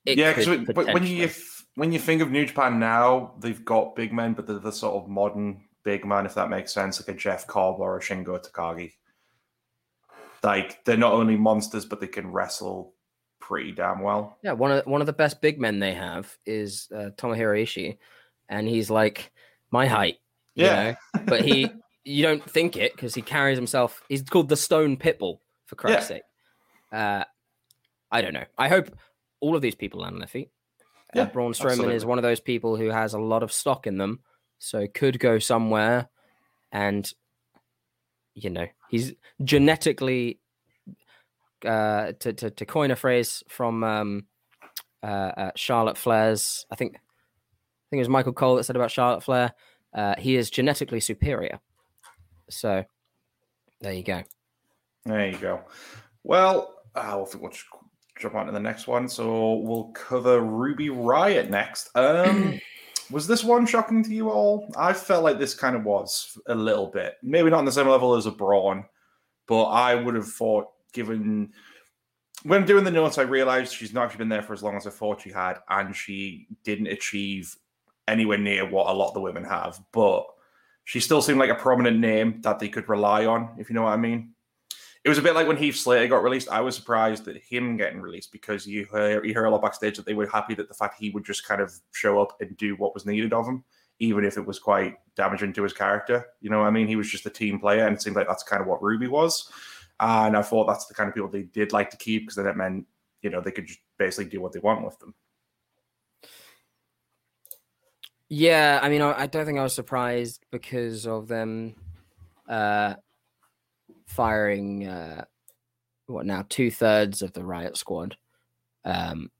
It yeah, because when you when you think of New Japan now, they've got big men, but they're the sort of modern big man, if that makes sense, like a Jeff Cobb or a Shingo Takagi. Like they're not only monsters, but they can wrestle pretty damn well. Yeah, one of one of the best big men they have is uh, Tomohiro Ishii, and he's like my height. You yeah, know? But he you don't think it because he carries himself. He's called the Stone Pitbull for Christ's yeah. sake. Uh, I don't know. I hope. All of these people land on their feet. Yeah, uh, Braun Strowman absolutely. is one of those people who has a lot of stock in them, so could go somewhere. And, you know, he's genetically, uh, to, to, to coin a phrase from um, uh, uh, Charlotte Flair's, I think, I think it was Michael Cole that said about Charlotte Flair, uh, he is genetically superior. So there you go. There you go. Well, I think we'll just... jump on to the next one. So we'll cover Ruby Riott next. Um, was this one shocking to you all? I felt like this kind of was a little bit. Maybe not on the same level as a Braun, but I would have thought, given... When doing the notes, I realized she's not actually been there for as long as I thought she had, and she didn't achieve anywhere near what a lot of the women have. But she still seemed like a prominent name that they could rely on, if you know what I mean. It was a bit like when Heath Slater got released. I was surprised that him getting released because you heard, you heard a lot backstage that they were happy that the fact he would just kind of show up and do what was needed of him, even if it was quite damaging to his character. You know what I mean? He was just a team player, and it seemed like that's kind of what Ruby was. Uh, and I thought that's the kind of people they did like to keep because then it meant, you know, they could just basically do what they want with them. Yeah, I mean, I don't think I was surprised because of them... Uh... firing uh what now two-thirds of the Riott squad. Um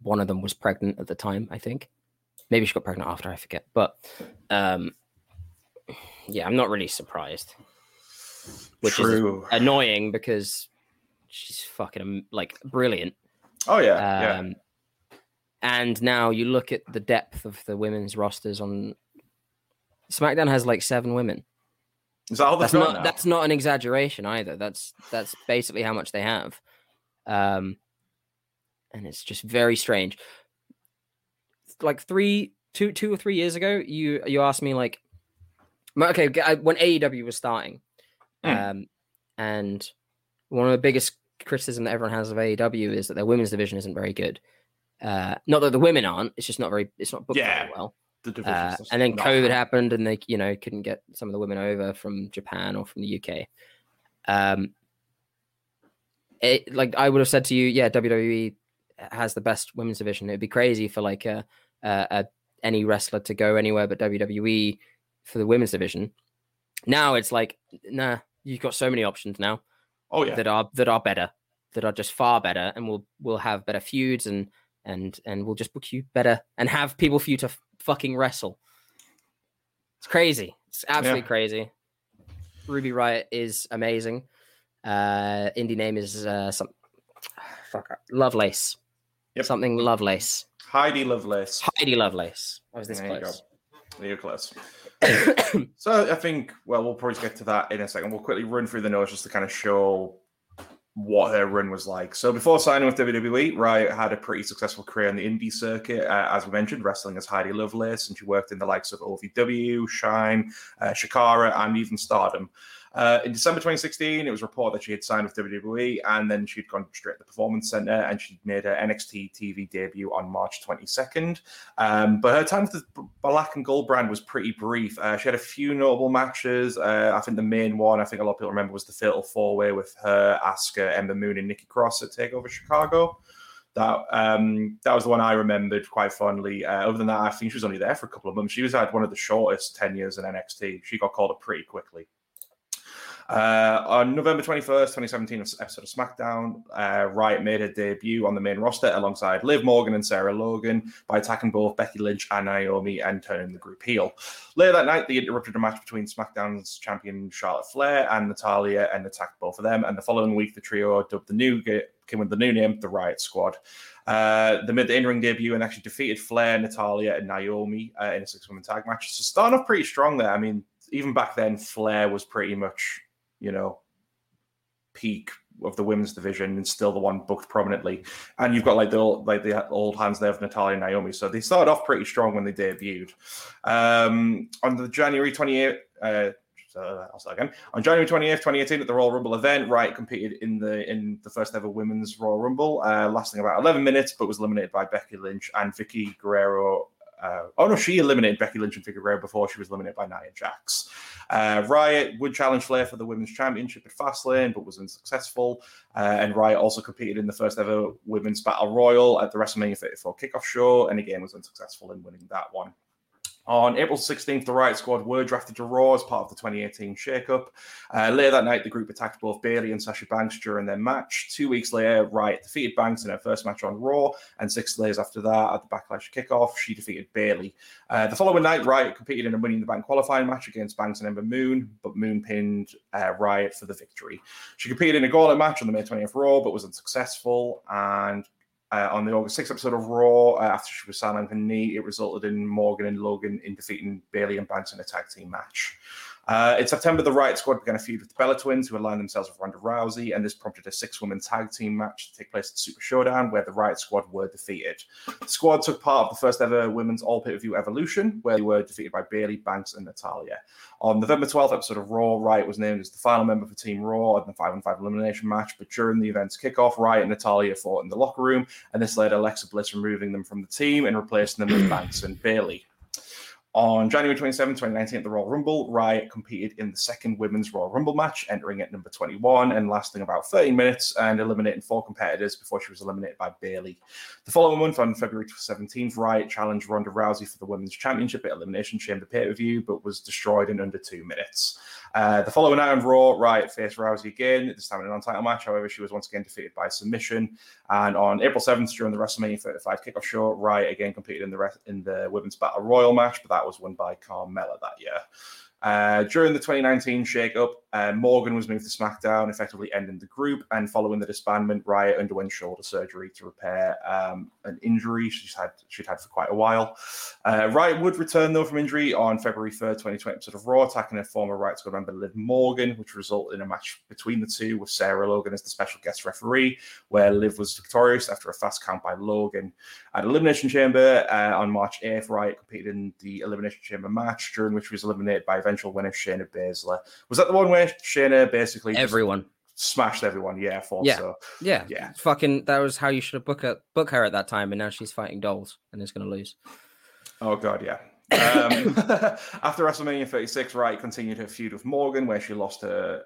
one of them was pregnant at the time, I think. Maybe she got pregnant after, I forget, but um yeah, I'm not really surprised, which True. is annoying because she's fucking like brilliant. Oh yeah. Um yeah. And now you look at the depth of the women's rosters on SmackDown has like seven women. Is that all that's not now? That's not an exaggeration either. That's that's basically how much they have, um, and it's just very strange. Like three, two, two or three years ago, you you asked me like, okay, I, when A E W was starting, mm. um, and one of the biggest criticism that everyone has of A E W is that their women's division isn't very good. Uh, not that the women aren't; it's just not very. It's not booked yeah. very well. The uh, and then COVID happened. happened and they, you know, couldn't get some of the women over from Japan or from the U K. Um, it, like I would have said to you, yeah, W W E has the best women's division. It'd be crazy for like a, a, any wrestler to go anywhere but W W E for the women's division. Now it's like, nah, you've got so many options now. Oh yeah, that are that are better, that are just far better, and we'll we'll have better feuds, and and and we'll just book you better and have people for you to f- fucking wrestle. It's crazy. It's absolutely yeah. crazy. Ruby Riott is amazing. Uh, indie name is uh, some fuck Lovelace. Yep. Something Lovelace. Heidi Lovelace. Heidi Lovelace. I was this there close. You You're close. So I think, well, we'll probably get to that in a second. We'll quickly run through the notes just to kind of show what her run was like. So before signing with W W E, Riott had a pretty successful career in the indie circuit, uh, as we mentioned, wrestling as Heidi Lovelace, and she worked in the likes of O V W, Shine, uh, Shakara, and even Stardom. Uh, in December twenty sixteen, it was reported that she had signed with W W E, and then she'd gone straight to the Performance Center, and she'd made her N X T T V debut on March twenty-second. Um, but her time with the Black and Gold brand was pretty brief. Uh, she had a few notable matches. Uh, I think the main one, I think a lot of people remember, was the Fatal Four-Way with her, Asuka, Ember Moon, and Nikki Cross at TakeOver Chicago. That um, that was the one I remembered quite fondly. Uh, other than that, I think she was only there for a couple of months. She was had one of the shortest tenures in N X T. She got called up pretty quickly. Uh, on November twenty-first, twenty seventeen, episode of SmackDown, uh, Riott made her debut on the main roster alongside Liv Morgan and Sarah Logan by attacking both Becky Lynch and Naomi and turning the group heel. Later that night, they interrupted a match between SmackDown's champion Charlotte Flair and Natalya and attacked both of them. And the following week, the trio dubbed the new came with the new name, the Riott Squad. Uh, they made the in-ring debut and actually defeated Flair, Natalya, and Naomi uh, in a six-woman tag match. So starting off pretty strong there. I mean, even back then, Flair was pretty much, you know, peak of the women's division and still the one booked prominently. And you've got like the old, like the old hands there of Natalya and Naomi. So they started off pretty strong when they debuted. Um, on the January twenty-eighth, uh, so I'll start again. On January twenty-eighth, twenty eighteen, at the Royal Rumble event, Riott competed in the in the first ever Women's Royal Rumble, uh, lasting about eleven minutes, but was eliminated by Becky Lynch and Vicky Guerrero. Uh, oh, no, she eliminated Becky Lynch and Figueroa before she was eliminated by Nia Jax. Uh, Riott would challenge Flair for the Women's Championship at Fastlane, but was unsuccessful. Uh, and Riott also competed in the first ever Women's Battle Royal at the WrestleMania thirty-four kickoff show, and again was unsuccessful in winning that one. On April sixteenth, the Riott Squad were drafted to Raw as part of the twenty eighteen shakeup. Uh, later that night, the group attacked both Bayley and Sasha Banks during their match. Two weeks later, Riott defeated Banks in her first match on Raw, and six days after that, at the Backlash kickoff, she defeated Bayley. Uh, the following night, Riott competed in a Money in the Bank qualifying match against Banks and Ember Moon, but Moon pinned uh, Riott for the victory. She competed in a gauntlet match on the May twentieth Raw, but was unsuccessful, and Uh, on the August sixth episode of Raw, uh, after she was signed on her knee, it resulted in Morgan and Logan in defeating Bayley and Banks in a tag team match. Uh, in September, the Riott Squad began a feud with the Bella Twins, who aligned themselves with Ronda Rousey, and this prompted a six-woman tag team match to take place at Super Showdown, where the Riott Squad were defeated. The squad took part of the first-ever Women's All-Pay-Per-View Evolution, where they were defeated by Bayley, Banks, and Natalya. On November twelfth episode of Raw, Riott was named as the final member for Team Raw in the five on five elimination match, but during the event's kickoff, Riott and Natalya fought in the locker room, and this led Alexa Bliss removing them from the team and replacing them with Banks and Bayley. On January twenty-seventh, twenty nineteen, at the Royal Rumble, Riott competed in the second Women's Royal Rumble match, entering at number twenty-one and lasting about thirty minutes and eliminating four competitors before she was eliminated by Bayley. The following month, on February seventeenth, Riott challenged Ronda Rousey for the Women's Championship at Elimination Chamber pay-per-view, but was destroyed in under two minutes. Uh, the following night on Raw, Riott faced Rousey again, this time in a non-title match. However, she was once again defeated by submission. And on April seventh, during the WrestleMania thirty-five kickoff show, Riott again competed in the, re- in the Women's Battle Royal match, but that was won by Carmella that year. Uh, during the twenty nineteen shake-up, uh, Morgan was moved to SmackDown, effectively ending the group, and following the disbandment, Riott underwent shoulder surgery to repair um, an injury she's had, she'd had for quite a while. Uh, Riott would return, though, from injury on February third, twenty twenty, episode of Raw, attacking her former Riott Squad member Liv Morgan, which resulted in a match between the two with Sarah Logan as the special guest referee, where Liv was victorious after a fast count by Logan. At Elimination Chamber uh, on March eighth, Riott competed in the Elimination Chamber match, during which she was eliminated by eventual winner Shayna Baszler. Was that the one where Shayna basically everyone smashed everyone? Yeah, I thought yeah. so. Yeah, yeah. Fucking, that was how you should have book her, book her at that time. And now she's fighting dolls and is going to lose. Oh god, yeah. Um, after WrestleMania thirty-six, Riott continued her feud with Morgan, where she lost her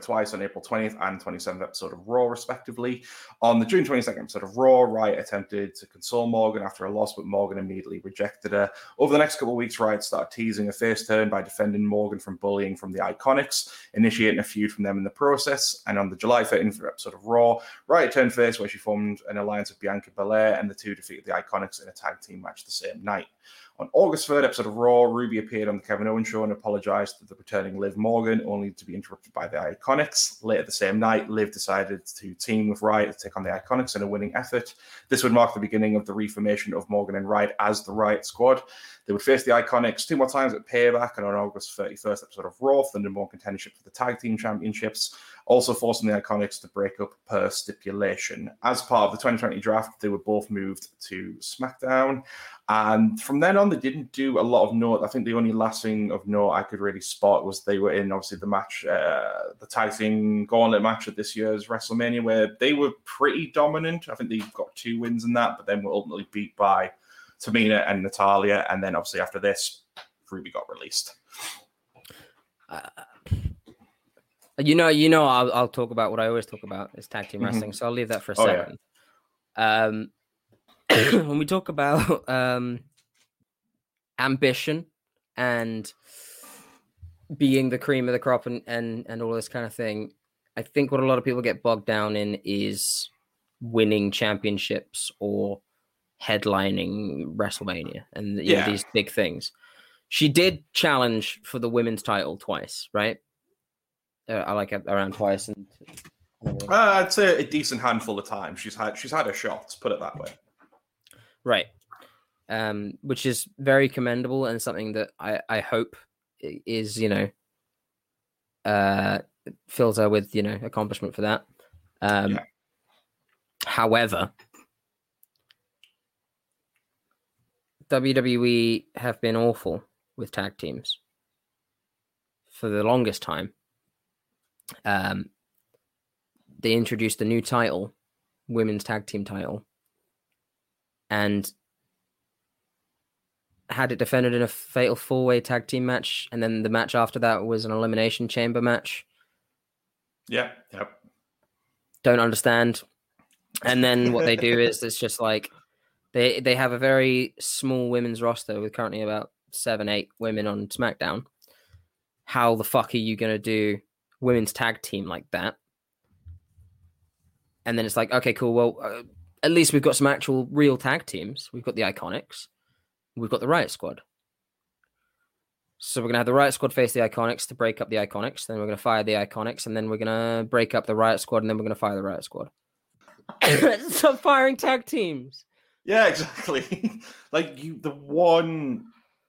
twice on April twentieth and twenty-seventh episode of Raw, respectively. On the June twenty-second episode of Raw, Riott attempted to console Morgan after a loss, but Morgan immediately rejected her. Over the next couple of weeks, Riott started teasing a face turn by defending Morgan from bullying from the Iconics, initiating a feud from them in the process. And on the July thirteenth episode of Raw, Riott turned face where she formed an alliance with Bianca Belair, and the two defeated the Iconics in a tag team match the same night. On August third episode of Raw, Ruby appeared on the Kevin Owens show and apologized to the returning Liv Morgan, only to be interrupted by the Iconics. Later the same night, Liv decided to team with Riott to take on the Iconics in a winning effort. This would mark the beginning of the reformation of Morgan and Riott as the Riott Squad. They would face the Iconics two more times at Payback and on August thirty-first episode of Raw for the number one contendership for the Tag Team Championships, also forcing the Iconics to break up per stipulation. As part of the twenty twenty draft, they were both moved to SmackDown. And from then on, they didn't do a lot of note. I think the only last thing of note I could really spot was they were in, obviously, the match, uh, the Tyson Gauntlet match at this year's WrestleMania, where they were pretty dominant. I think they got two wins in that, but then were ultimately beat by Tamina and Natalya. And then, obviously, after this, Ruby got released. Uh, you know, you know, I'll, I'll talk about what I always talk about is tag team mm-hmm. wrestling. So I'll leave that for a oh, second. Yeah. Um, when we talk about um, ambition and being the cream of the crop and, and, and all this kind of thing, I think what a lot of people get bogged down in is winning championships or headlining WrestleMania and you yeah. know, these big things. She did challenge for the women's title twice, right? Uh, I like it around twice. and uh, I'd say a decent handful of times. She's had she's had her shots, put it that way. Right, um, which is very commendable and something that I, I hope is, you know, uh, fills her with, you know, accomplishment for that. Um, yeah. However, W W E have been awful with tag teams for the longest time. Um, they introduced a new title, women's tag team title, and had it defended in a fatal four-way tag team match, and then the match after that was an elimination chamber match. Yeah, yep. Don't understand. And then what they do is it's just like they they have a very small women's roster with currently about seven, eight women on SmackDown. How the fuck are you gonna do women's tag team like that? And then it's like, okay, cool. Well. Uh, At least we've got some actual real tag teams. We've got the Iconics. We've got the Riott Squad. So we're going to have the Riott Squad face the Iconics to break up the Iconics. Then we're going to fire the Iconics. And then we're going to break up the Riott Squad. And then we're going to fire the Riott Squad. Stop firing tag teams. Yeah, exactly. Like, you, the one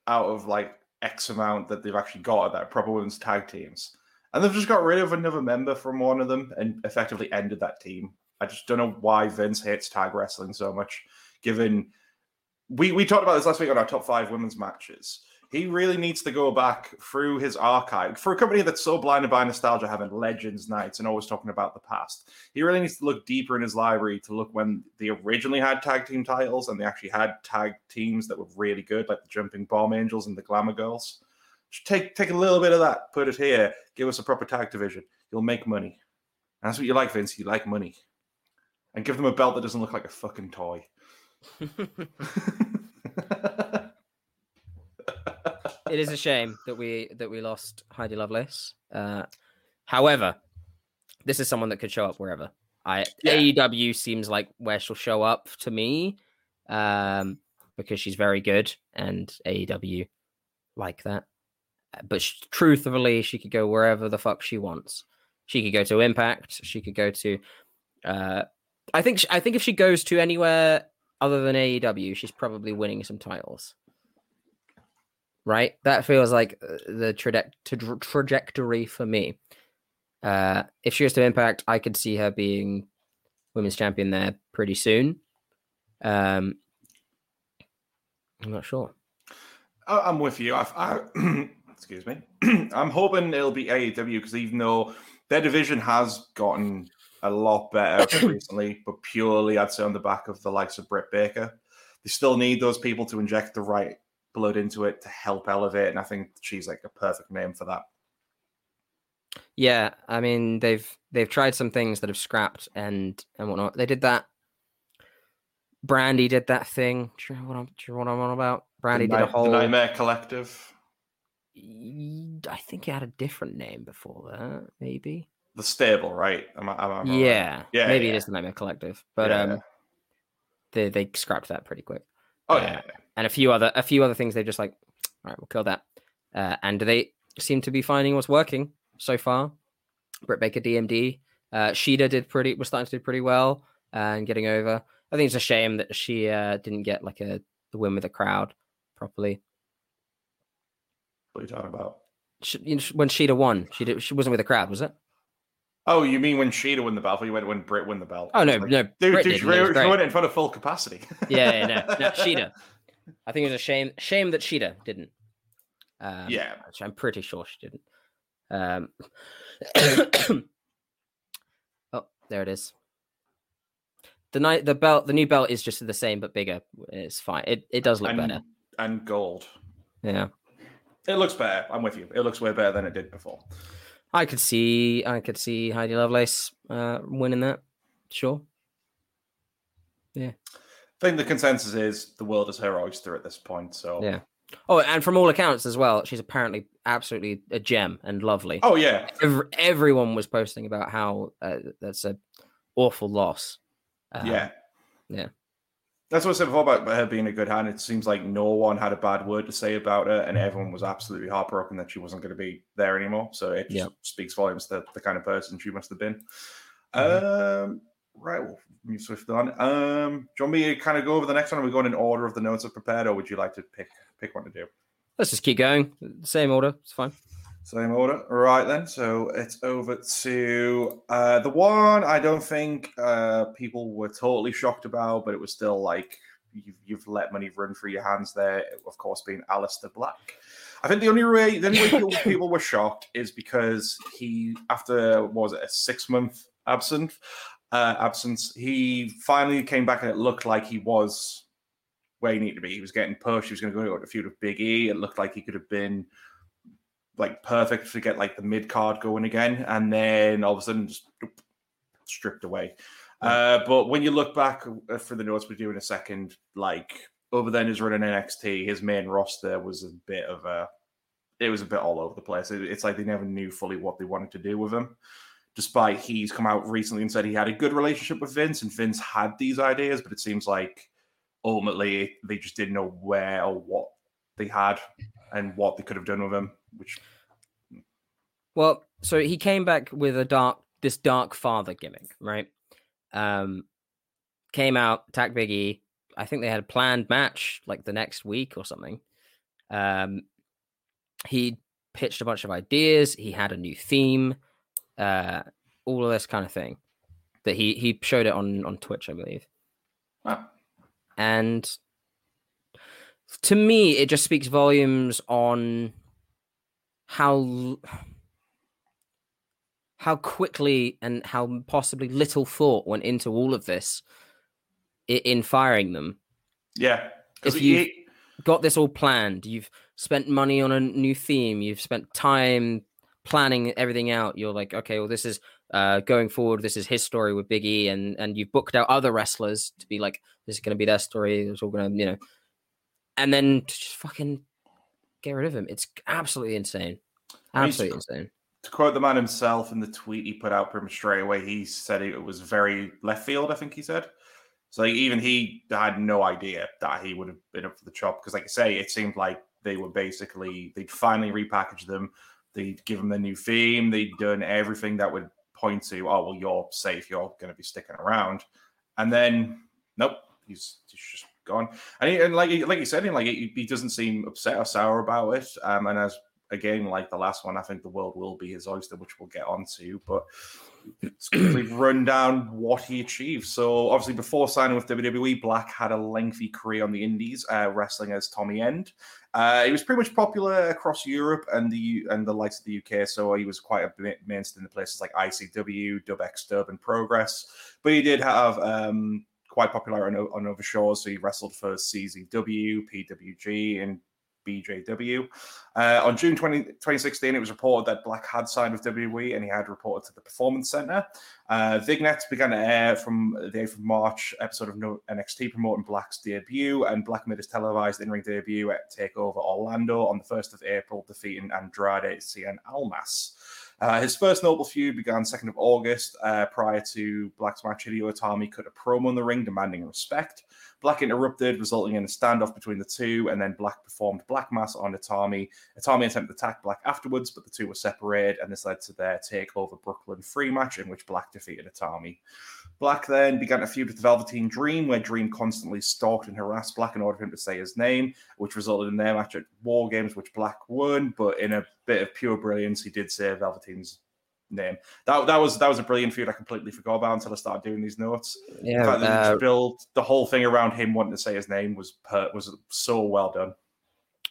out of, like, X amount that they've actually got are that proper women's tag teams. And they've just got rid of another member from one of them and effectively ended that team. I just don't know why Vince hates tag wrestling so much, given we, we talked about this last week on our top five women's matches. He really needs to go back through his archive. For a company that's so blinded by nostalgia, having Legends nights and always talking about the past, he really needs to look deeper in his library to look when they originally had tag team titles and they actually had tag teams that were really good, like the Jumping Bomb Angels and the Glamour Girls. Just take, take a little bit of that, put it here, give us a proper tag division. You'll make money. And that's what you like, Vince. You like money. And give them a belt that doesn't look like a fucking toy. It is a shame that we that we lost Heidi Lovelace. Uh, however, this is someone that could show up wherever. I yeah. A E W seems like where she'll show up to me, um, because she's very good and A E W like that. But she, truthfully, she could go wherever the fuck she wants. She could go to Impact. She could go to. Uh, I think she, I think if she goes to anywhere other than A E W, she's probably winning some titles. Right? That feels like the traje- tra- trajectory for me. Uh, if she goes to Impact, I could see her being women's champion there pretty soon. Um, I'm not sure. I'm with you. I've, I, excuse me. I'm hoping it'll be A E W because even though their division has gotten a lot better recently, but purely, I'd say, on the back of the likes of Britt Baker. They still need those people to inject the right blood into it to help elevate, and I think she's like a perfect name for that. Yeah, I mean they've they've tried some things that have scrapped and and whatnot. They did that. Brandy did that thing. Do you know what I'm, do you know what I'm on about? Brandy the did night, a whole the Nightmare Collective. I think it had a different name before that, maybe. The stable, right? I'm, I'm, I'm yeah. Right. yeah, maybe yeah. It is the Nightmare Collective, but yeah. um, they they scrapped that pretty quick. Oh uh, yeah, and a few other a few other things. They just like, all right, we'll kill that, uh, and they seem to be finding what's working so far. Britt Baker, D M D, uh, Shida did pretty. Was starting to do pretty well uh, and getting over. I think it's a shame that she uh, didn't get like a the win with the crowd properly. What are you talking about? She, you know, when Shida won, she did, she wasn't with the crowd, was it? Oh, you mean when Shida won the belt? Or you went when Britt won the belt? Oh no, like, no, dude, Britt dude did, she, no, she went in front of full capacity. yeah, yeah, no, no, Shida. I think it was a shame, shame that Shida didn't. Um, yeah, which I'm pretty sure she didn't. Um, oh, there it is. The night, the belt, the new belt is just the same but bigger. It's fine. It it does look and, better and gold. Yeah, it looks better. I'm with you. It looks way better than it did before. I could see, I could see Heidi Lovelace uh, winning that. Sure. Yeah. I think the consensus is the world is her oyster at this point. So yeah. Oh, and from all accounts as well, she's apparently absolutely a gem and lovely. Oh yeah. Every, everyone was posting about how uh, that's an awful loss. Uh, yeah. Yeah. That's what I said before about her being a good hand. It seems like no one had a bad word to say about her, and everyone was absolutely heartbroken that she wasn't going to be there anymore. So it just yeah. speaks volumes to the kind of person she must have been. Mm-hmm. Um, right, we'll move swiftly on. Um, do you want me to kind of go over the next one? Are we going in order of the notes I've prepared, or would you like to pick pick one to do? Let's just keep going. Same order. It's fine. Same order. All right, then. So it's over to uh, the one I don't think uh, people were totally shocked about, but it was still like you've, you've let money run through your hands there, of course, being Aleister Black. I think the only way, the only way people, people were shocked is because he, after, what was it, a six-month absence, uh, absence, he finally came back and it looked like he was where he needed to be. He was getting pushed. He was going to go to a feud with Big E. It looked like he could have been like perfect to get like the mid card going again, and then all of a sudden just stripped away. Yeah. Uh, but when you look back for the notes we do in a second, like other than his run in N X T, his main roster was a bit of a, it was a bit all over the place. It, it's like they never knew fully what they wanted to do with him. Despite he's come out recently and said he had a good relationship with Vince, and Vince had these ideas, but it seems like ultimately they just didn't know where or what they had and what they could have done with him. Which... Well, so he came back with a dark, this dark father gimmick, right? Um, came out, attacked Big E. I think they had a planned match like the next week or something. Um, he pitched a bunch of ideas. He had a new theme, uh, all of this kind of thing. That he he showed it on on Twitch, I believe. Wow. And to me, it just speaks volumes on how how quickly and how possibly little thought went into all of this in firing them. Yeah. If you've he... got this all planned, you've spent money on a new theme, you've spent time planning everything out, you're like, okay, well, this is uh, going forward, this is his story with Big E, and, and you've booked out other wrestlers to be like, this is going to be their story, it's all going to, you know. And then just fucking... get rid of him. It's absolutely insane. Absolutely to, insane. To quote the man himself in the tweet he put out pretty much straight away, he said it was very left field, I think he said. So like, even he had no idea that he would have been up for the chop. Because like I say, it seemed like they were basically, they'd finally repackaged them. They'd give them their new theme. They'd done everything that would point to, oh, well, you're safe. You're going to be sticking around. And then, nope, he's, he's just gone. And, he, and like like you said, he, like he, he doesn't seem upset or sour about it. Um, and as again, like the last one, I think the world will be his oyster, which we'll get onto. But let's quickly run down what he achieved. So obviously, before signing with W W E, Black had a lengthy career on the Indies, uh, wrestling as Tommy End. Uh, he was pretty much popular across Europe and the and the likes of the U K. So he was quite a mainstay in the places like I C W, Dub X Dub, and Progress. But he did have um. quite popular on, on overshores, so he wrestled for C Z W, P W G, and B J W. Uh, on June twentieth, twenty sixteen, it was reported that Black had signed with W W E and he had reported to the Performance Center. Uh, vignettes began to air from the eighth of March episode of N X T promoting Black's debut, and Black made his televised in-ring debut at TakeOver Orlando on the first of April, defeating Andrade Cien Almas. Uh, his first notable feud began second of August. Uh, prior to Black's match, Hideo Itami cut a promo in the ring demanding respect. Black interrupted, resulting in a standoff between the two, and then Black performed Black Mass on Itami. Itami attempted to attack Black afterwards, but the two were separated, and this led to their TakeOver Brooklyn free match, in which Black defeated Itami. Black then began a feud with the Velveteen Dream, where Dream constantly stalked and harassed Black in order for him to say his name, which resulted in their match at War Games, which Black won, but in a bit of pure brilliance, he did say Velveteen's name. That that was that was a brilliant feud. I completely forgot about until I started doing these notes. Yeah, the fact that uh, build the whole thing around him wanting to say his name was per, was so well done.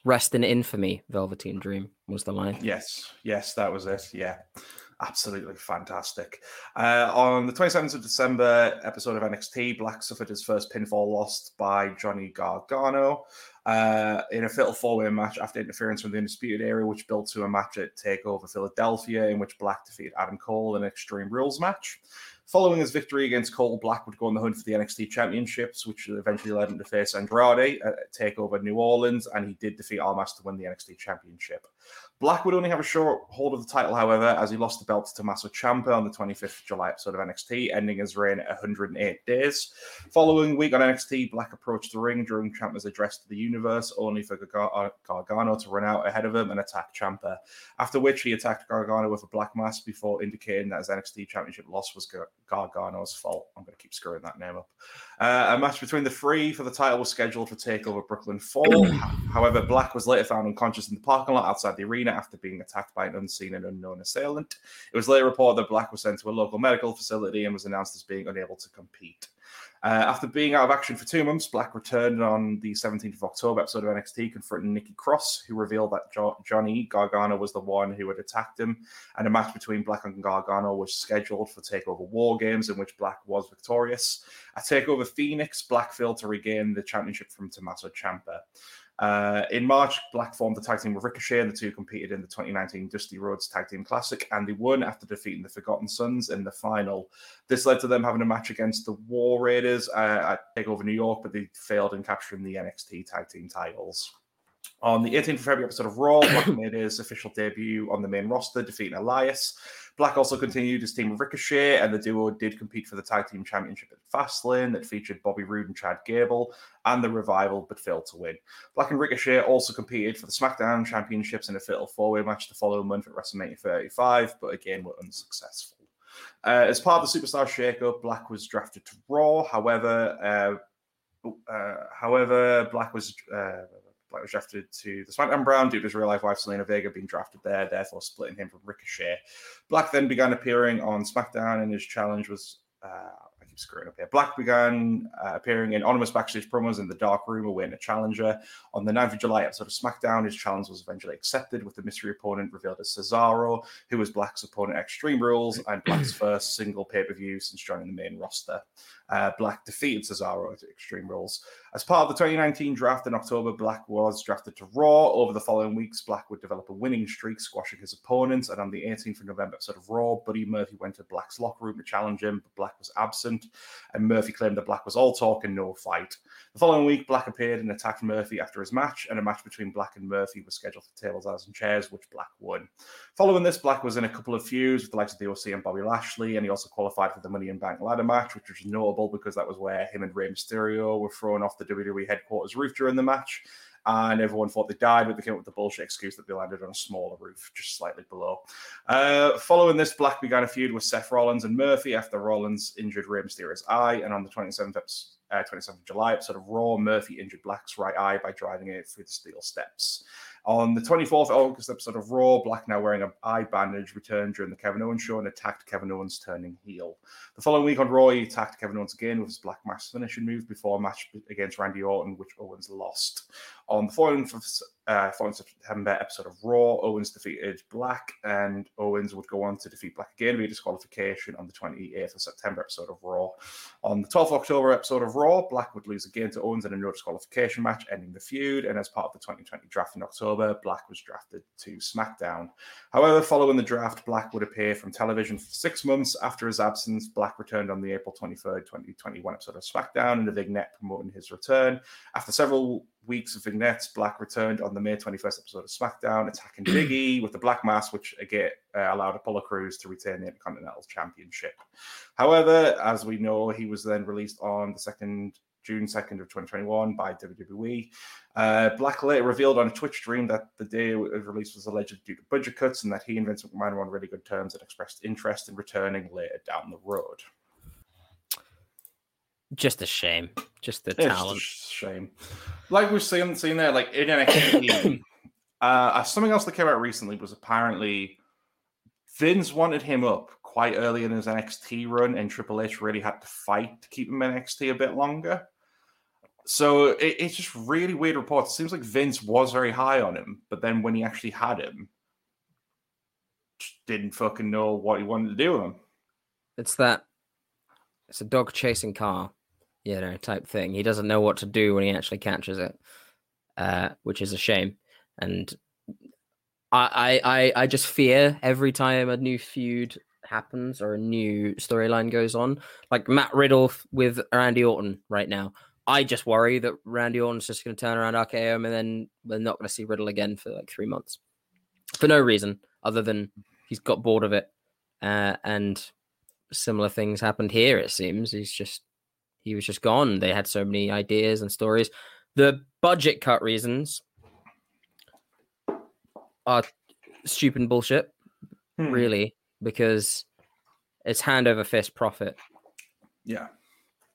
Rest in infamy, Velveteen Dream was the line. Yes, yes, that was it. Yeah, absolutely fantastic. Uh, on the twenty-seventh of December episode of N X T, Black suffered his first pinfall loss by Johnny Gargano uh, in a fatal four-way match after interference from the Undisputed Era, which built to a match at TakeOver Philadelphia, in which Black defeated Adam Cole in an Extreme Rules match. Following his victory against Cole, Black would go on the hunt for the N X T Championships, which eventually led him to face Andrade at TakeOver New Orleans, and he did defeat Almas to win the N X T Championship. Black would only have a short hold of the title, however, as he lost the belt to Tommaso Ciampa on the twenty-fifth of July episode of N X T, ending his reign at one hundred eight days. Following week on N X T, Black approached the ring during Ciampa's address to the universe, only for Gar- Gargano to run out ahead of him and attack Ciampa, after which he attacked Gargano with a black mass before indicating that his N X T Championship loss was Gar- Gargano's fault. I'm going to keep screwing that name up. Uh, a match between the three for the title was scheduled for TakeOver Brooklyn Fall. However, Black was later found unconscious in the parking lot outside the arena after being attacked by an unseen and unknown assailant. It was later reported that Black was sent to a local medical facility and was announced as being unable to compete. Uh, after being out of action for two months, Black returned on the seventeenth of October episode of N X T, confronting Nikki Cross, who revealed that jo- Johnny Gargano was the one who had attacked him, and a match between Black and Gargano was scheduled for TakeOver War Games, in which Black was victorious. At TakeOver Phoenix, Black failed to regain the championship from Tommaso Ciampa. Uh, in March, Black formed the tag team with Ricochet, and the two competed in the twenty nineteen Dusty Rhodes Tag Team Classic, and they won after defeating the Forgotten Sons in the final. This led to them having a match against the War Raiders uh, at TakeOver New York, but they failed in capturing the N X T Tag Team titles. On the eighteenth of February episode of Raw, Black made his official debut on the main roster, defeating Elias. Black also continued his team with Ricochet, and the duo did compete for the Tag Team Championship at Fastlane that featured Bobby Roode and Chad Gable, and the Revival, but failed to win. Black and Ricochet also competed for the SmackDown Championships in a fatal four-way match the following month at WrestleMania thirty-five, but again were unsuccessful. Uh, as part of the Superstar Shake-Up, Black was drafted to Raw. However, uh, uh, however, Black was... Uh, Black was drafted to the SmackDown Brown due to his real-life wife, Zelina Vega, being drafted there, therefore splitting him from Ricochet. Black then began appearing on SmackDown, and his challenge was... Uh, I keep screwing up here. Black began uh, appearing in anonymous backstage promos in the dark room, awaiting a challenger. On the ninth of July episode of SmackDown, his challenge was eventually accepted, with the mystery opponent revealed as Cesaro, who was Black's opponent at Extreme Rules, and Black's first single pay-per-view since joining the main roster. Uh, Black defeated Cesaro at Extreme Rules. As part of the twenty nineteen draft in October, Black was drafted to Raw. Over the following weeks, Black would develop a winning streak, squashing his opponents, and on the eighteenth of November episode of Raw, Buddy Murphy went to Black's locker room to challenge him, but Black was absent, and Murphy claimed that Black was all talk and no fight. The following week, Black appeared and attacked Murphy after his match, and a match between Black and Murphy was scheduled for Tables, Ladders and Chairs, which Black won. Following this, Black was in a couple of feuds with the likes of the O C and Bobby Lashley, and he also qualified for the Money in Bank ladder match, which was notable because that was where him and Rey Mysterio were thrown off the W W E headquarters roof during the match, and everyone thought they died, but they came up with the bullshit excuse that they landed on a smaller roof, just slightly below. Uh, following this, Black began a feud with Seth Rollins and Murphy after Rollins injured Rey Mysterio's eye, and on the twenty-seventh of July episode of Raw, Murphy injured Black's right eye by driving it through the steel steps. On the twenty-fourth of August episode of Raw, Black, now wearing an eye bandage, returned during the Kevin Owens show and attacked Kevin Owens, turning heel. The following week on Raw, he attacked Kevin Owens again with his black mass finishing move before a match against Randy Orton, which Owens lost. On the fourteenth of uh, September episode of Raw, Owens defeated Black, and Owens would go on to defeat Black again via disqualification on the twenty-eighth of September episode of Raw. On the twelfth of October episode of Raw, Black would lose again to Owens in a no disqualification match, ending the feud, and as part of the twenty twenty draft in October, Black was drafted to SmackDown. However, following the draft, Black would appear from television for six months after his absence. Black returned on the April twenty-third, twenty twenty-one episode of SmackDown in a vignette promoting his return. After several weeks of vignettes, Black returned on the May twenty-first episode of SmackDown, attacking Big E with the Black Mass, which again uh, allowed Apollo Crews to retain the Intercontinental Championship. However, as we know, he was then released on the second June second of twenty twenty-one by W W E. Uh, Black later revealed on a Twitch stream that the day of release was allegedly due to budget cuts, and that he and Vince McMahon were on really good terms and expressed interest in returning later down the road. Just a shame. Just the it's talent. Just a shame. Like we've seen, seen there, like in N X T, uh, something else that came out recently was apparently Vince wanted him up quite early in his N X T run, and Triple H really had to fight to keep him in N X T a bit longer. So it, it's just really weird reports. It seems like Vince was very high on him, but then when he actually had him, didn't fucking know what he wanted to do with him. It's that. It's a dog chasing car, you know, type thing. He doesn't know what to do when he actually catches it, uh, which is a shame. And I, I, I just fear every time a new feud happens or a new storyline goes on, like Matt Riddle with Randy Orton right now. I just worry that Randy Orton's just going to turn around R K O him, and then we're not going to see Riddle again for like three months for no reason other than he's got bored of it, uh, and. Similar things happened here, it seems. He's just he was just gone. They had so many ideas and stories. The budget cut reasons are stupid and bullshit, hmm. really, because it's hand over fist profit. Yeah.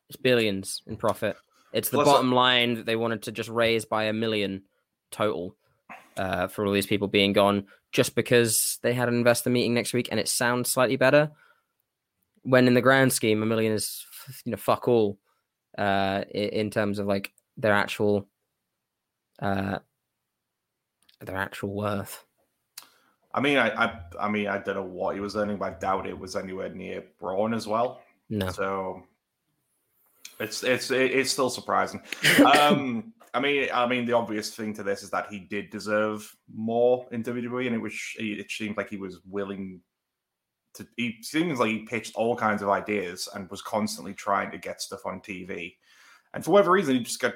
It's billions in profit. It's the Plus bottom I- line that they wanted to just raise by a million total uh, for all these people being gone, just because they had an investor meeting next week and it sounds slightly better. When in the grand scheme, a million is, you know, fuck all uh, in terms of like their actual, uh, their actual worth. I mean, I, I, I mean, I don't know what he was earning, but I doubt it was anywhere near Braun as well. No, so it's it's it's still surprising. um, I mean, I mean, the obvious thing to this is that he did deserve more in W W E, and it was it seemed like he was willing. To, he seems like he pitched all kinds of ideas and was constantly trying to get stuff on T V, and for whatever reason, he just got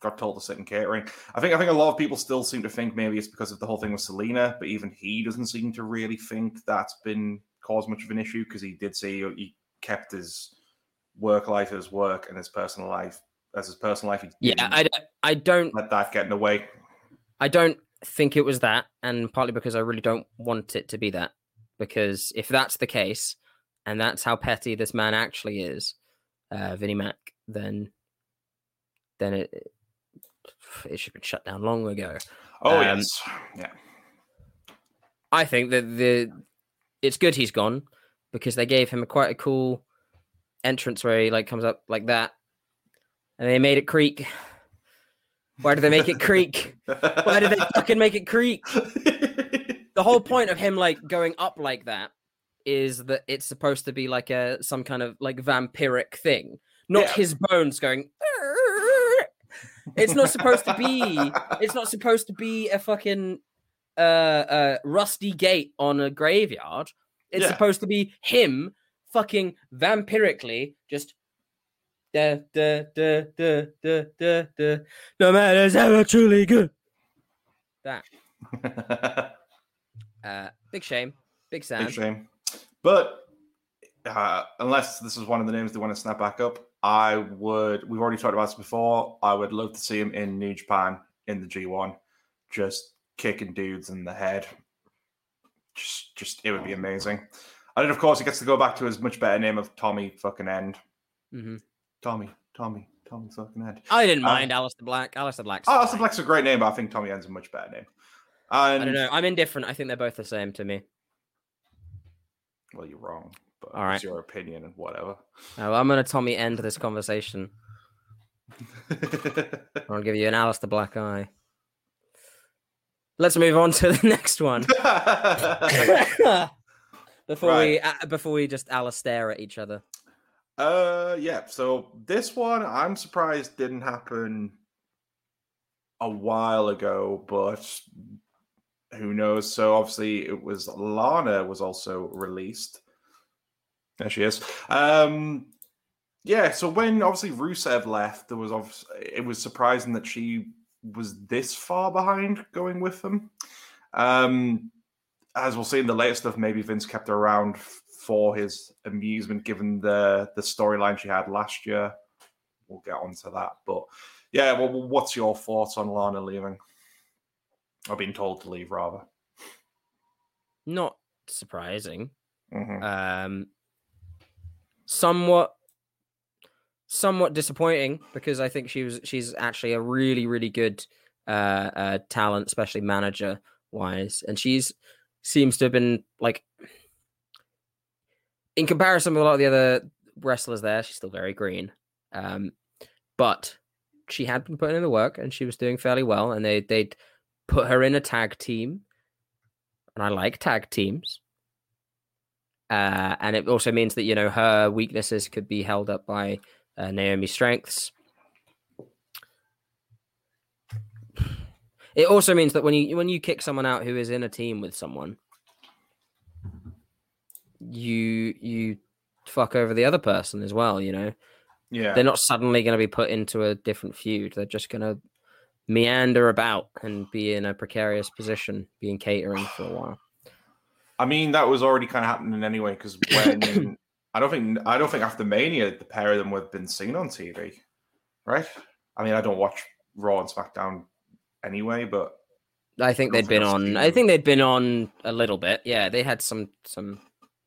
got told to sit in catering. I think I think a lot of people still seem to think maybe it's because of the whole thing with Selena, but even he doesn't seem to really think that's been caused much of an issue, because he did say he kept his work life as work and his personal life as his personal life. He yeah, I I don't let that get in the way. I don't think it was that, and partly because I really don't want it to be that. Because if that's the case, and that's how petty this man actually is, uh, Vinnie Mac, then then it it should have been shut down long ago. Oh um, yes, yeah. I think that the it's good he's gone, because they gave him a quite a cool entrance where he like comes up like that, and they made it creak. Why did they make it creak? Why did they fucking make it creak? The whole point of him like going up like that is that it's supposed to be like a some kind of like vampiric thing, not yeah. his bones going. It's not supposed to be. It's not supposed to be a fucking uh, uh, rusty gate on a graveyard. It's yeah. supposed to be him fucking vampirically just. Da, da, da, da, da, da, da. No matter how truly good. That. Uh, big shame, big sad. Big shame. But uh, unless this is one of the names they want to snap back up, I would. We've already talked about this before. I would love to see him in New Japan in the G one, just kicking dudes in the head. Just, just it would be amazing. And then, of course, he gets to go back to his much better name of Tommy fucking End. Mm-hmm. Tommy, Tommy, Tommy fucking End. I didn't um, mind Aleister Black. Aleister Black's. Aleister Black's Black's a great name, but I think Tommy End's a much better name. And I don't know. I'm indifferent. I think they're both the same to me. Well, you're wrong. But all right. It's your opinion and whatever. Oh, well, I'm going to Tommy End this conversation. I'll give you an Aleister Black eye. Let's move on to the next one. before right. we uh, before we just Aleister at each other. Uh, yeah. So this one, I'm surprised didn't happen a while ago, but who knows? So obviously, it was Lana was also released. There she is. Um, yeah. So when obviously Rusev left, there was obviously it was surprising that she was this far behind going with them. Um, as we'll see in the later stuff, maybe Vince kept her around for his amusement, given the, the storyline she had last year. We'll get onto that. But yeah, well, what's your thoughts on Lana leaving? Or being told to leave, rather. Not surprising. Mm-hmm. Um, somewhat, somewhat disappointing, because I think she was she's actually a really, really good uh, uh, talent, especially manager-wise. And she's seems to have been like... in comparison with a lot of the other wrestlers there, she's still very green. Um, but she had been putting in the work and she was doing fairly well. And they, they'd put her in a tag team. And I like tag teams. Uh, and it also means that, you know, her weaknesses could be held up by uh, Naomi's strengths. It also means that when you when you kick someone out who is in a team with someone, you you fuck over the other person as well, you know? Yeah. They're not suddenly going to be put into a different feud. They're just going to meander about and be in a precarious position, being catering for a while. I mean, that was already kind of happening anyway, because when... I don't think I don't think after Mania, the pair of them would have been seen on T V, right? I mean, I don't watch Raw and SmackDown anyway, but... I think they'd been on... I think they'd been on a little bit. Yeah, they had some... some...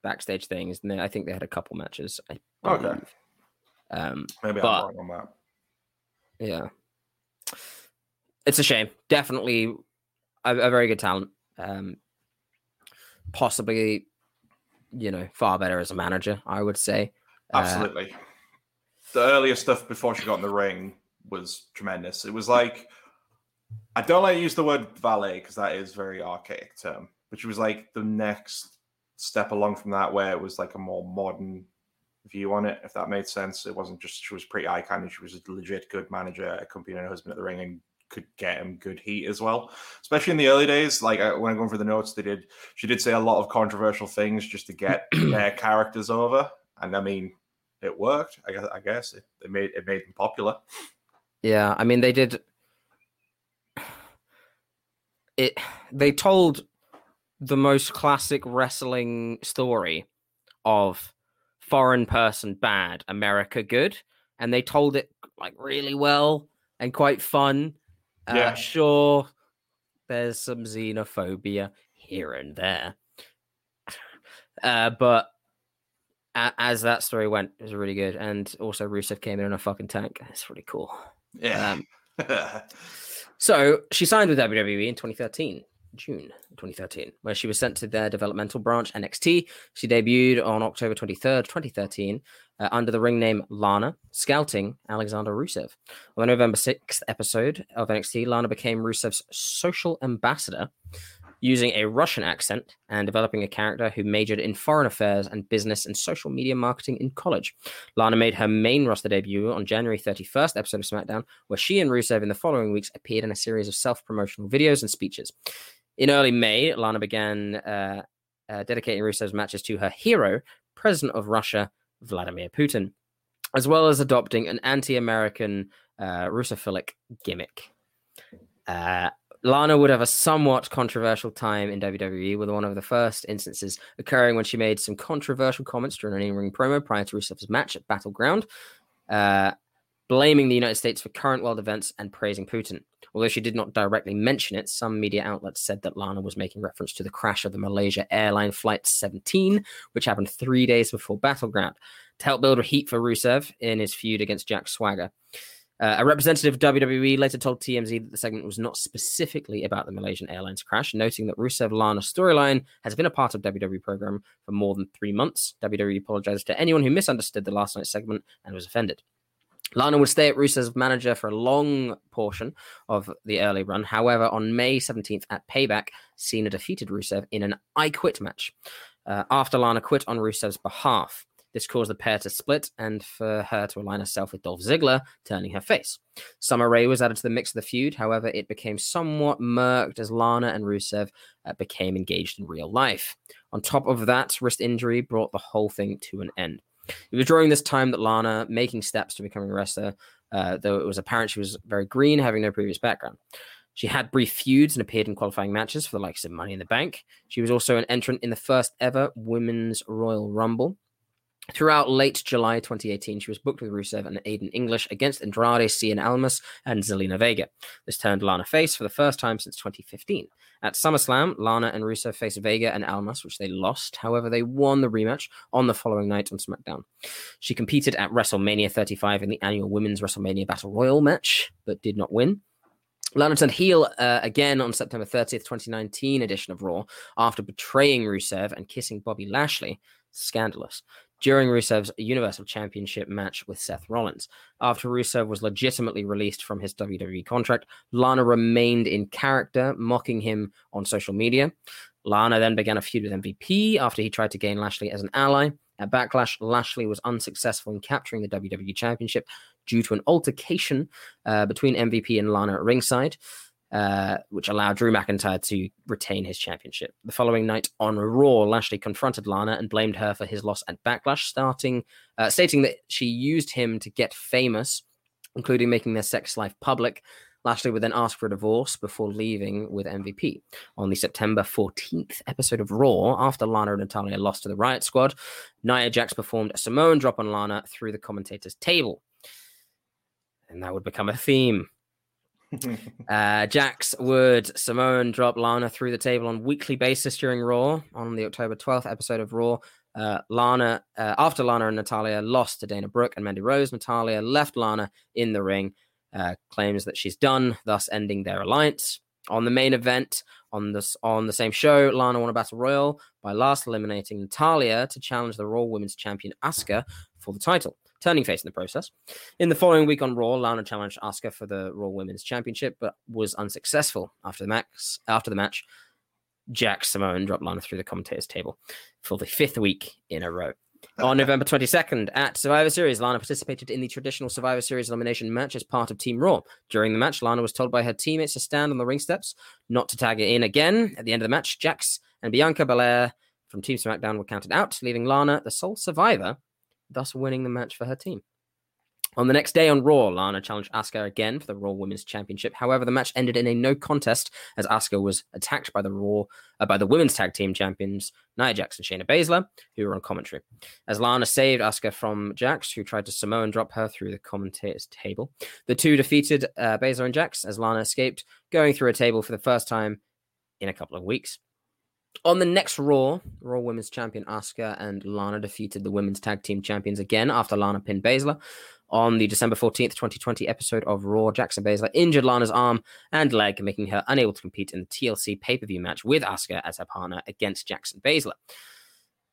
backstage things, and I think they had a couple matches. I okay. Um, Maybe I'm but, wrong on that. Yeah. It's a shame. Definitely a, a very good talent. Um, possibly, you know, far better as a manager, I would say. Absolutely. Uh, the earlier stuff before she got in the ring was tremendous. It was like, I don't like to use the word valet because that is a very archaic term, but she was like the next step along from that, where it was like a more modern view on it, if that made sense. It wasn't just she was pretty icon, she was a legit good manager accompanying her husband at the ring and could get him good heat as well, especially in the early days. Like when I'm going through the notes, they did she did say a lot of controversial things just to get their characters over, and I mean it worked. I guess, I guess it, it made it made them popular. Yeah, I mean they did it. They told the most classic wrestling story of foreign person bad, America good. And they told it like really well and quite fun. Yeah. Uh, sure, there's some xenophobia here and there. Uh, but a- as that story went, it was really good. And also Rusev came in on a fucking tank. It's really cool. Yeah. Um, so she signed with W W E in twenty thirteen. June twenty thirteen, where she was sent to their developmental branch, N X T. She debuted on October twenty-third, twenty thirteen, uh, under the ring name Lana, scouting Alexander Rusev. On the November sixth episode of N X T, Lana became Rusev's social ambassador, using a Russian accent and developing a character who majored in foreign affairs and business and social media marketing in college. Lana made her main roster debut on January thirty-first episode of SmackDown, where she and Rusev in the following weeks appeared in a series of self-promotional videos and speeches. In early May, Lana began uh, uh, dedicating Rusev's matches to her hero, President of Russia, Vladimir Putin, as well as adopting an anti-American uh, Russophilic gimmick. Uh, Lana would have a somewhat controversial time in W W E, with one of the first instances occurring when she made some controversial comments during an in-ring promo prior to Rusev's match at Battleground, uh, blaming the United States for current world events and praising Putin. Although she did not directly mention it, some media outlets said that Lana was making reference to the crash of the Malaysia Airline Flight seventeen, which happened three days before Battleground, to help build a heat for Rusev in his feud against Jack Swagger. Uh, a representative of W W E later told T M Z that the segment was not specifically about the Malaysian Airlines crash, noting that Rusev-Lana storyline has been a part of W W E program for more than three months. W W E apologized to anyone who misunderstood the last night's segment and was offended. Lana would stay at Rusev's manager for a long portion of the early run. However, on May seventeenth at Payback, Cena defeated Rusev in an I Quit match uh, after Lana quit on Rusev's behalf. This caused the pair to split and for her to align herself with Dolph Ziggler, turning her face. Summer Rae was added to the mix of the feud. However, it became somewhat murked as Lana and Rusev uh, became engaged in real life. On top of that, wrist injury brought the whole thing to an end. It was during this time that Lana, making steps to becoming a wrestler, uh, though it was apparent she was very green, having no previous background. She had brief feuds and appeared in qualifying matches for the likes of Money in the Bank. She was also an entrant in the first ever Women's Royal Rumble. Throughout late July twenty eighteen, she was booked with Rusev and Aiden English against Andrade Cien Almas and Zelina Vega. This turned Lana face for the first time since twenty fifteen. At SummerSlam, Lana and Rusev faced Vega and Almas, which they lost. However, they won the rematch on the following night on SmackDown. She competed at WrestleMania thirty-five in the annual Women's WrestleMania Battle Royal match, but did not win. Lana turned heel uh, again on September thirtieth, twenty nineteen edition of Raw after betraying Rusev and kissing Bobby Lashley. Scandalous. During Rusev's Universal Championship match with Seth Rollins. After Rusev was legitimately released from his W W E contract, Lana remained in character, mocking him on social media. Lana then began a feud with M V P after he tried to gain Lashley as an ally. At Backlash, Lashley was unsuccessful in capturing the W W E Championship due to an altercation uh, between M V P and Lana at ringside, Uh, which allowed Drew McIntyre to retain his championship. The following night on Raw, Lashley confronted Lana and blamed her for his loss at Backlash, starting, uh, stating that she used him to get famous, including making their sex life public. Lashley would then ask for a divorce before leaving with M V P. On the September fourteenth episode of Raw, after Lana and Natalya lost to the Riot Squad, Nia Jax performed a Samoan drop on Lana through the commentator's table. And that would become a theme. uh, Jax would Samoan drop Lana through the table on a weekly basis during Raw. On the October twelfth episode of Raw, uh, Lana uh, after Lana and Natalya lost to Dana Brooke and Mandy Rose, Natalya left Lana in the ring, uh, claims that she's done, thus ending their alliance. On the main event on this on the same show, Lana won a battle royal by last eliminating Natalya to challenge the Raw Women's Champion Asuka for the title, turning face in the process. In the following week on Raw, Lana challenged Asuka for the Raw Women's Championship, but was unsuccessful. After the max, after the match, Jax Samoan dropped Lana through the commentator's table for the fifth week in a row. On November twenty-second, at Survivor Series, Lana participated in the traditional Survivor Series elimination match as part of Team Raw. During the match, Lana was told by her teammates to stand on the ring steps, not to tag it in again. At the end of the match, Jax and Bianca Belair from Team SmackDown were counted out, leaving Lana the sole survivor, thus winning the match for her team. On the next day on Raw, Lana challenged Asuka again for the Raw Women's Championship. However, the match ended in a no contest as Asuka was attacked by the Raw uh, by the Women's Tag Team Champions Nia Jax and Shayna Baszler, who were on commentary. As Lana saved Asuka from Jax, who tried to Samoan drop her through the commentator's table, the two defeated uh, Baszler and Jax as Lana escaped, going through a table for the first time in a couple of weeks. On the next Raw, Raw Women's Champion Asuka and Lana defeated the Women's Tag Team Champions again after Lana pinned Baszler. On the December fourteenth, twenty twenty episode of Raw, Jackson Baszler injured Lana's arm and leg, making her unable to compete in the T L C pay-per-view match with Asuka as her partner against Jackson Baszler.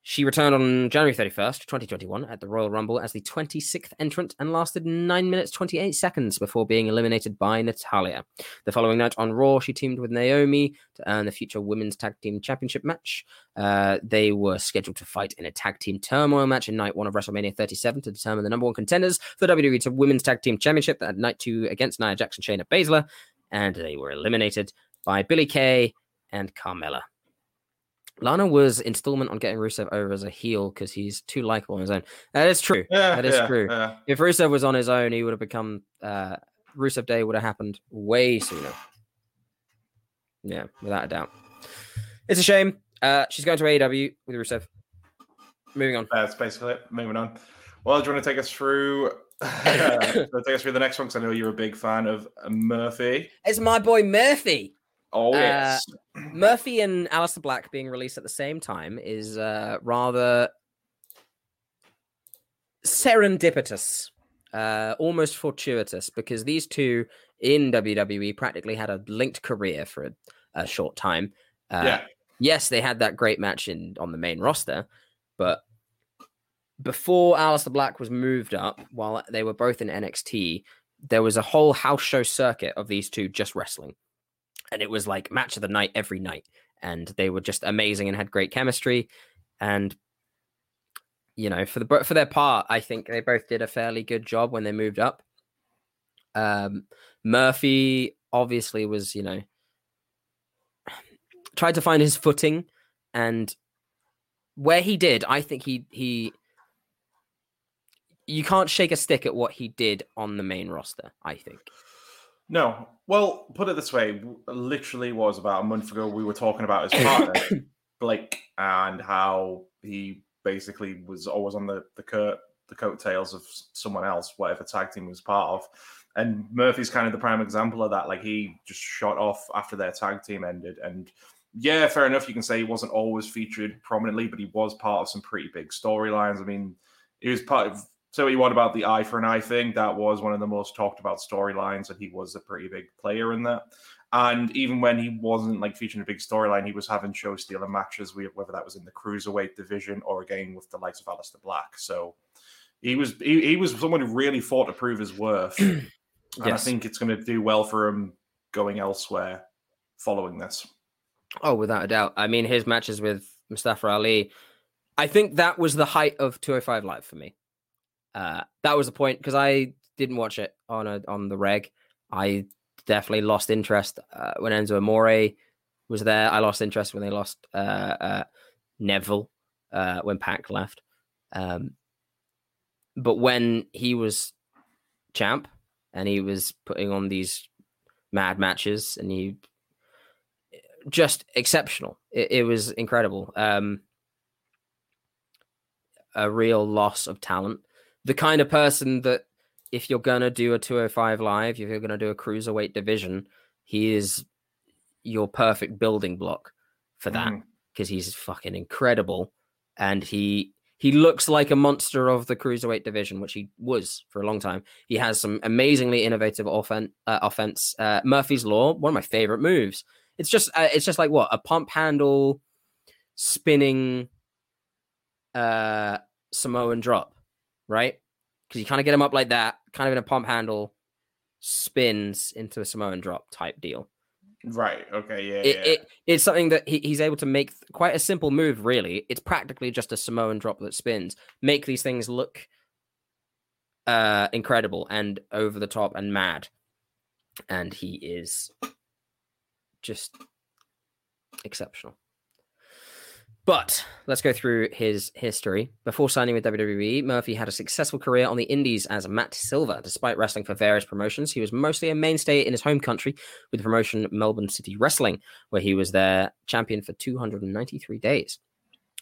She returned on January thirty-first, twenty twenty-one at the Royal Rumble as the twenty-sixth entrant and lasted nine minutes, twenty-eight seconds before being eliminated by Natalya. The following night on Raw, she teamed with Naomi to earn the future Women's Tag Team Championship match. Uh, they were scheduled to fight in a Tag Team Turmoil match in night one of WrestleMania thirty-seven to determine the number one contenders for the W W E Women's Tag Team Championship at night two against Nia Jax and Shayna Baszler, and they were eliminated by Billie Kay and Carmella. Lana was installment on getting Rusev over as a heel because he's too likable on his own. That is true. Yeah, that is yeah, true. Yeah. If Rusev was on his own, he would have become... Uh, Rusev Day would have happened way sooner. Yeah, without a doubt. It's a shame. Uh, she's going to A E W with Rusev. Moving on. That's basically it. Moving on. Well, do you want to take us through... uh, take us through the next one? Because I know you're a big fan of Murphy. It's my boy Murphy. Oh, yes. Uh, Murphy and Aleister Black being released at the same time is uh, rather serendipitous, uh, almost fortuitous, because these two in W W E practically had a linked career for a, a short time. Uh, yeah. Yes, they had that great match in on the main roster, but before Aleister Black was moved up, while they were both in N X T, there was a whole house show circuit of these two just wrestling. And it was like match of the night every night. And they were just amazing and had great chemistry. And, you know, for the for their part, I think they both did a fairly good job when they moved up. Um, Murphy obviously was, you know, tried to find his footing. And where he did, I think he he... you can't shake a stick at what he did on the main roster, I think. No. Well, put it this way. Literally was about a month ago we were talking about his partner, Blake, and how he basically was always on the the, coat, the coattails of someone else, whatever tag team he was part of. And Murphy's kind of the prime example of that. Like, he just shot off after their tag team ended. And yeah, fair enough. You can say he wasn't always featured prominently, but he was part of some pretty big storylines. I mean, he was part of... So you want about the eye for an eye thing? That was one of the most talked about storylines, and he was a pretty big player in that. And even when he wasn't like featuring a big storyline, he was having show stealing matches, whether that was in the cruiserweight division or again with the likes of Aleister Black. So he was he, he was someone who really fought to prove his worth. And yes. I think it's going to do well for him going elsewhere following this. Oh, without a doubt. I mean, his matches with Mustafa Ali, I think that was the height of two oh five Live for me. Uh, that was the point, because I didn't watch it on a, on the reg. I definitely lost interest uh, when Enzo Amore was there. I lost interest when they lost uh, uh, Neville, uh, when Pac left. Um, but when he was champ and he was putting on these mad matches, and he just exceptional. It, it was incredible. Um, a real loss of talent. The kind of person that if you're going to do a two oh five Live, if you're going to do a cruiserweight division, he is your perfect building block for that, because mm. he's fucking incredible. And he he looks like a monster of the cruiserweight division, which he was for a long time. He has some amazingly innovative offen- uh, offense. Uh, Murphy's Law, one of my favorite moves. It's just uh, it's just like, what, a pump handle spinning uh, Samoan drop. Right? Because you kind of get him up like that, kind of in a pump handle, spins into a Samoan drop type deal. Right. Okay. Yeah. It, yeah. It, it's something that he, he's able to make th- quite a simple move, really. It's practically just a Samoan drop that spins, make these things look uh, incredible and over the top and mad. And he is just exceptional. But let's go through his history. Before signing with W W E, Murphy had a successful career on the indies as Matt Silva. Despite wrestling for various promotions, he was mostly a mainstay in his home country with the promotion Melbourne City Wrestling, where he was their champion for two hundred ninety-three days.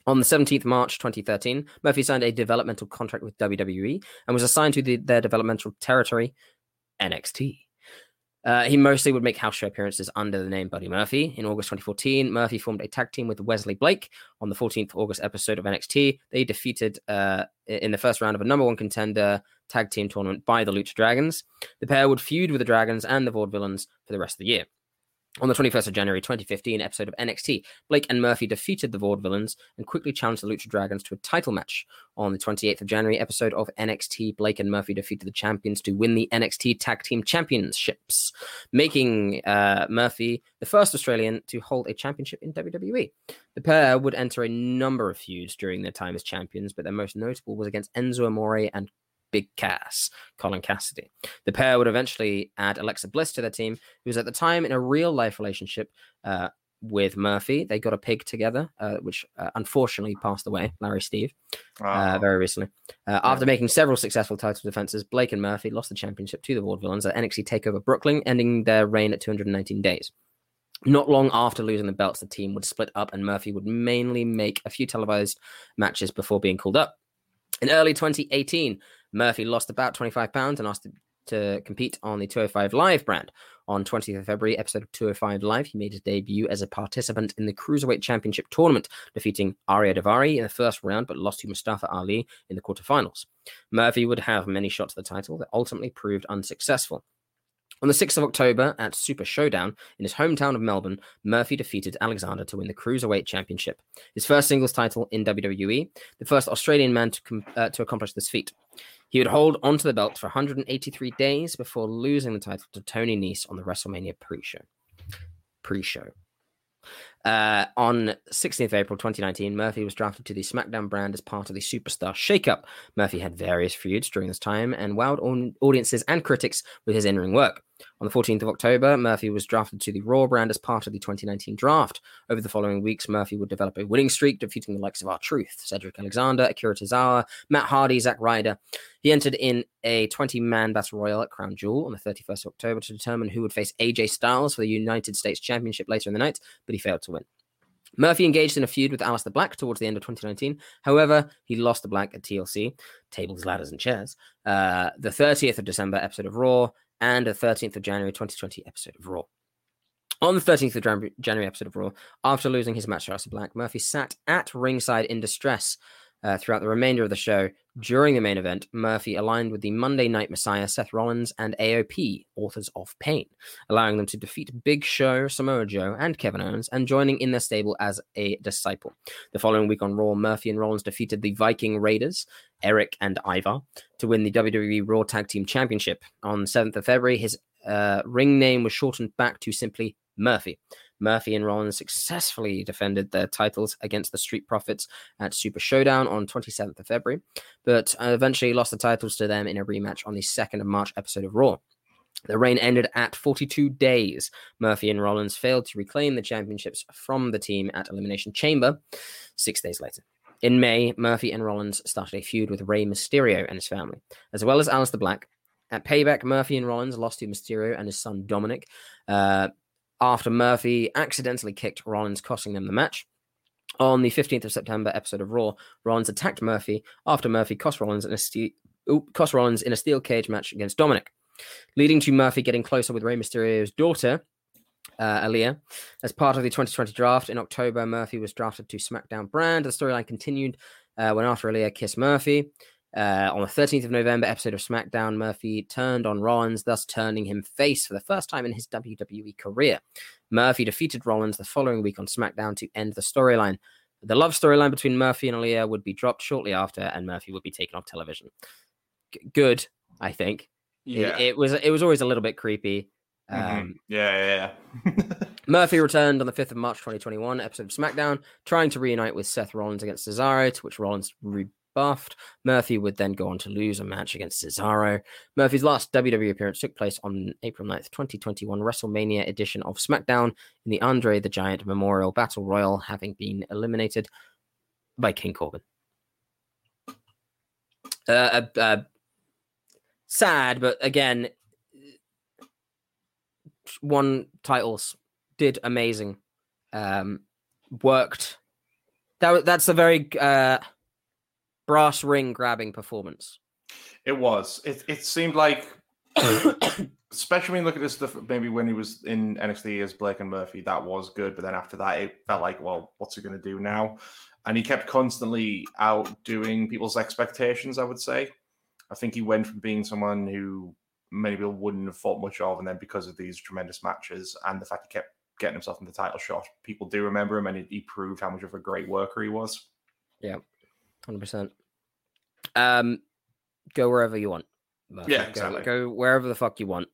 On the seventeenth of March twenty thirteen, Murphy signed a developmental contract with W W E and was assigned to the, their developmental territory, N X T. Uh, he mostly would make house show appearances under the name Buddy Murphy. In August twenty fourteen, Murphy formed a tag team with Wesley Blake. On the fourteenth of August episode of N X T, they defeated uh, in the first round of a number one contender tag team tournament by the Lucha Dragons. The pair would feud with the Dragons and the Vaudevillains for the rest of the year. On the twenty-first of January twenty fifteen episode of N X T, Blake and Murphy defeated the Vaudevillains and quickly challenged the Lucha Dragons to a title match. On the twenty-eighth of January episode of N X T, Blake and Murphy defeated the champions to win the N X T Tag Team Championships, making uh, Murphy the first Australian to hold a championship in W W E. The pair would enter a number of feuds during their time as champions, but their most notable was against Enzo Amore and Big Cass, Colin Cassidy. The pair would eventually add Alexa Bliss to their team, who was at the time in a real-life relationship uh, with Murphy. They got a pig together, uh, which uh, unfortunately passed away, Larry Steve, wow. uh, very recently. Uh, yeah. After making several successful title defenses, Blake and Murphy lost the championship to the Vaudevillains at N X T TakeOver Brooklyn, ending their reign at two hundred nineteen days. Not long after losing the belts, the team would split up, and Murphy would mainly make a few televised matches before being called up. In early twenty eighteen, Murphy lost about twenty-five pounds and asked to, to compete on the two oh five Live brand. On twentieth of February, episode of two oh five Live, he made his debut as a participant in the Cruiserweight Championship Tournament, defeating Aria Daivari in the first round, but lost to Mustafa Ali in the quarterfinals. Murphy would have many shots at the title that ultimately proved unsuccessful. On the sixth of October at Super Showdown in his hometown of Melbourne, Murphy defeated Alexander to win the Cruiserweight Championship, his first singles title in W W E, the first Australian man to, com- uh, to accomplish this feat. He would hold onto the belt for one hundred eighty-three days before losing the title to Tony Nese on the WrestleMania pre-show. Pre-show. Uh, on sixteenth of April twenty nineteen, Murphy was drafted to the SmackDown brand as part of the Superstar Shakeup. Murphy had various feuds during this time and wowed on audiences and critics with his in-ring work. On the fourteenth of October, Murphy was drafted to the Raw brand as part of the twenty nineteen draft. Over the following weeks, Murphy would develop a winning streak, defeating the likes of R-Truth, Cedric Alexander, Akira Tozawa, Matt Hardy, Zack Ryder. He entered in a twenty-man battle royal at Crown Jewel on the thirty-first of October to determine who would face A J Styles for the United States Championship later in the night, but he failed to win. Murphy engaged in a feud with Aleister Black towards the end of twenty nineteen. However, he lost to Black at T L C, Tables, Ladders, and Chairs, uh, the thirtieth of December episode of Raw, and the thirteenth of January twenty twenty episode of Raw. On the thirteenth of January episode of Raw, after losing his match to Aleister Black, Murphy sat at ringside in distress uh, throughout the remainder of the show. During the main event, Murphy aligned with the Monday Night Messiah, Seth Rollins, and A O P, Authors of Pain, allowing them to defeat Big Show, Samoa Joe, and Kevin Owens, and joining in their stable as a disciple. The following week on Raw, Murphy and Rollins defeated the Viking Raiders, Eric and Ivar, to win the W W E Raw Tag Team Championship. On seventh of February, his uh, ring name was shortened back to simply Murphy. Murphy and Rollins successfully defended their titles against the Street Profits at Super Showdown on twenty-seventh of February, but eventually lost the titles to them in a rematch on the second of March episode of Raw. The reign ended at forty-two days. Murphy and Rollins failed to reclaim the championships from the team at Elimination Chamber six days later. In May, Murphy and Rollins started a feud with Rey Mysterio and his family, as well as Aleister Black. At Payback, Murphy and Rollins lost to Mysterio and his son Dominic, uh, after Murphy accidentally kicked Rollins, costing them the match. On the fifteenth of September episode of Raw, Rollins attacked Murphy after Murphy cost Rollins in a, ste- Ooh, cost Rollins in a steel cage match against Dominic, leading to Murphy getting closer with Rey Mysterio's daughter, uh, Aaliyah. As part of the twenty twenty draft in October, Murphy was drafted to SmackDown brand. The storyline continued uh, when after Aaliyah kissed Murphy. Uh, on the thirteenth of November episode of SmackDown, Murphy turned on Rollins, thus turning him face for the first time in his W W E career. Murphy defeated Rollins the following week on SmackDown to end the storyline. The love storyline between Murphy and Aaliyah would be dropped shortly after, and Murphy would be taken off television. G- good, I think. Yeah. It, it was it was always a little bit creepy. Um, mm-hmm. Yeah, yeah, yeah. Murphy returned on the fifth of March twenty twenty-one episode of SmackDown, trying to reunite with Seth Rollins against Cesaro, to which Rollins re- buffed. Murphy would then go on to lose a match against Cesaro. Murphy's last W W E appearance took place on April ninth, twenty twenty-one, WrestleMania edition of SmackDown in the Andre the Giant Memorial Battle Royal, having been eliminated by King Corbin. Uh, uh, uh, sad, but again, won titles, did amazing, um, worked. That, that's a very... Uh, brass ring grabbing performance. It was. It it seemed like, especially when you look at this stuff, maybe when he was in N X T as Blake and Murphy, that was good. But then after that, it felt like, well, what's he going to do now? And he kept constantly outdoing people's expectations, I would say. I think he went from being someone who many people wouldn't have thought much of, and then because of these tremendous matches and the fact he kept getting himself in the title shot, people do remember him, and he proved how much of a great worker he was. Yeah. one hundred percent. Um, go wherever you want. Murphy. Yeah, exactly. Go, go wherever the fuck you want.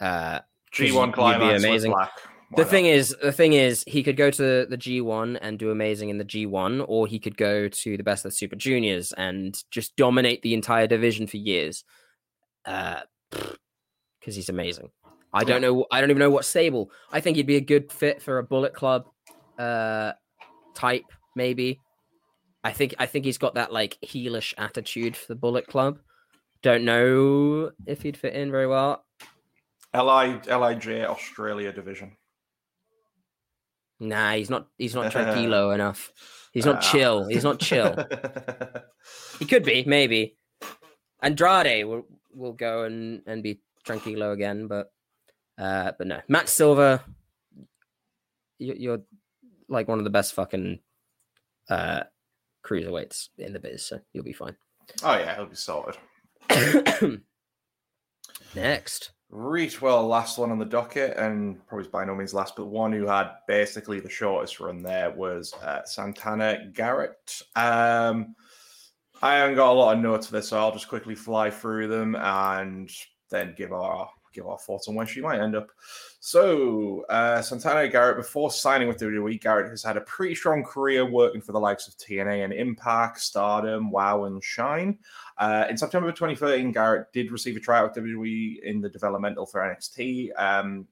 Uh, G one climax was Black. The thing is, the thing is, he could go to the G one and do amazing in the G one, or he could go to the Best of the Super Juniors and just dominate the entire division for years. Uh, because he's amazing. I don't know. I don't even know what stable. I think he'd be a good fit for a Bullet Club, uh, type maybe. I think I think he's got that like heelish attitude for the Bullet Club. Don't know if he'd fit in very well. L I J Australia division. Nah, he's not. He's not tranquilo enough. He's not uh. chill. He's not chill. He could be maybe. Andrade will will go and, and be tranquilo again, but uh, but no. Matt Silver, you, you're like one of the best fucking. Uh, Cruiserweights in the biz, so you'll be fine. Oh yeah, he'll be sorted. Next. Reach, well, last one on the docket, and probably by no means last, but one who had basically the shortest run there was uh, Santana Garrett. Um, I haven't got a lot of notes for this, so I'll just quickly fly through them and then give our give our thoughts on where she might end up. So, uh, Santana Garrett, before signing with W W E, Garrett has had a pretty strong career working for the likes of T N A and Impact, Stardom, WOW, and Shine. Uh, in September twenty thirteen, Garrett did receive a tryout with W W E in the developmental for N X T, um,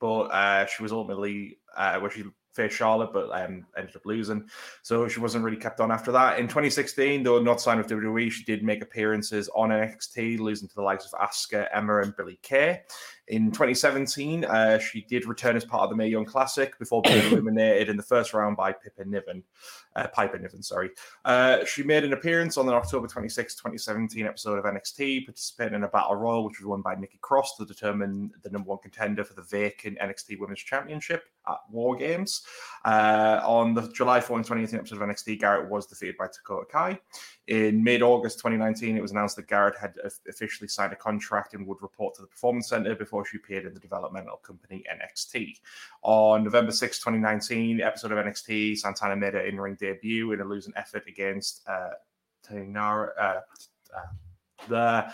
but uh, she was ultimately uh, where she faced Charlotte, but um, ended up losing. So she wasn't really kept on after that. In twenty sixteen, though not signed with W W E, she did make appearances on N X T, losing to the likes of Asuka, Emma, and Billie Kay. In twenty seventeen, uh, she did return as part of the Mae Young Classic before being eliminated in the first round by Piper Niven. Uh, Piper Niven, sorry. Uh, she made an appearance on the October twenty-sixth, twenty seventeen episode of N X T, participating in a Battle Royal, which was won by Nikki Cross to determine the number one contender for the vacant N X T Women's Championship at War Games. Uh, on the July fourth, twenty eighteen episode of N X T, Garrett was defeated by Dakota Kai. In mid-August twenty nineteen, it was announced that Garrett had officially signed a contract and would report to the Performance Center before she appeared in the developmental company N X T. On November sixth, twenty nineteen, episode of N X T, Santana made her in-ring debut in a losing effort against uh, Tainara, uh, uh the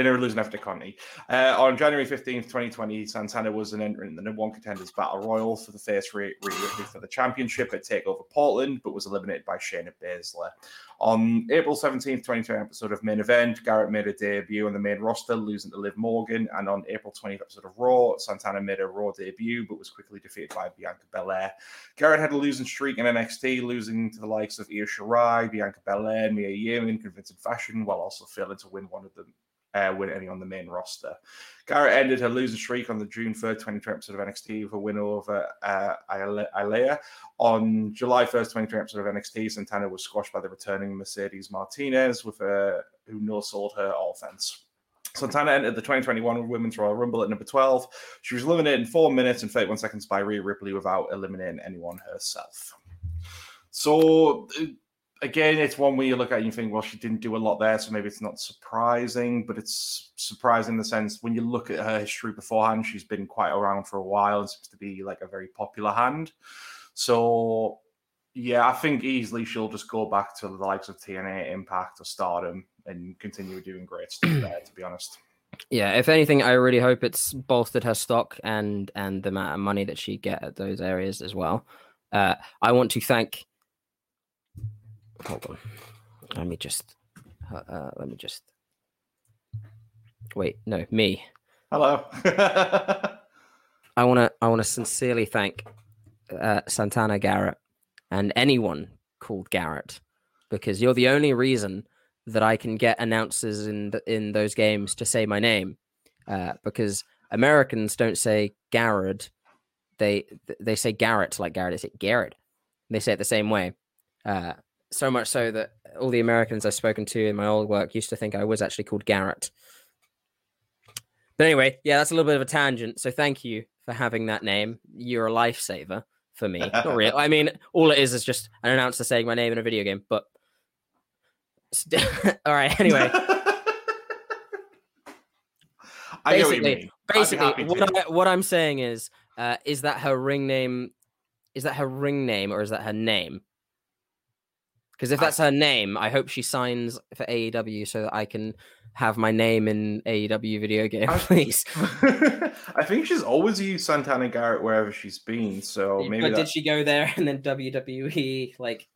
in a losing effort to Conti. Uh, on January fifteenth, twenty twenty, Santana was an entrant in the number one contenders Battle Royal for the face Rhea Ripley for the championship at TakeOver Portland, but was eliminated by Shayna Baszler. On April seventeenth, twenty twenty, episode of Main Event, Garrett made a debut on the main roster, losing to Liv Morgan. And on April twentieth, episode of Raw, Santana made a Raw debut, but was quickly defeated by Bianca Belair. Garrett had a losing streak in N X T, losing to the likes of Io Shirai, Bianca Belair, Mia Yim in convincing fashion, while also failing to win one of them, uh, win any on the main roster. Garrett ended her losing streak on the June third, twenty twenty episode of N X T with a win over uh, Alea. On July first, twenty twenty episode of N X T, Santana was squashed by the returning Mercedes Martinez, with a, who no-sold her all offense. Santana entered the twenty twenty-one Women's Royal Rumble at number twelve. She was eliminated in four minutes and thirty-one seconds by Rhea Ripley without eliminating anyone herself. So... Again, it's one where you look at it and you think, well, she didn't do a lot there, so maybe it's not surprising, but it's surprising in the sense when you look at her history beforehand, she's been quite around for a while and seems to be like a very popular hand. So, yeah, I think easily she'll just go back to the likes of T N A, Impact, or Stardom and continue doing great stuff there, to be honest. Yeah, if anything, I really hope it's bolstered her stock and, and the amount of money that she get at those areas as well. Uh, I want to thank... Hold on. Let me just. Uh, let me just. Wait. No, me. Hello. I wanna. I wanna sincerely thank uh, Santana Garrett and anyone called Garrett, because you're the only reason that I can get announcers in the, in those games to say my name, uh, because Americans don't say Garrett. They they say Garrett like Garrett. They say Garrett. They say it the same way. Uh, So much so that all the Americans I've spoken to in my old work used to think I was actually called Garrett. But anyway, yeah, that's a little bit of a tangent. So thank you for having that name. You're a lifesaver for me. Not real. I mean, all it is is just an announcer saying my name in a video game. But all right, anyway. I basically, basically, what, I, what I'm saying is, uh, is that her ring name? Is that her ring name, or is that her name? Because if that's I, her name, I hope she signs for A E W so that I can have my name in A E W video game, I, please. I think she's always used Santana Garrett wherever she's been, so maybe but that... Did she go there and then W W E, like,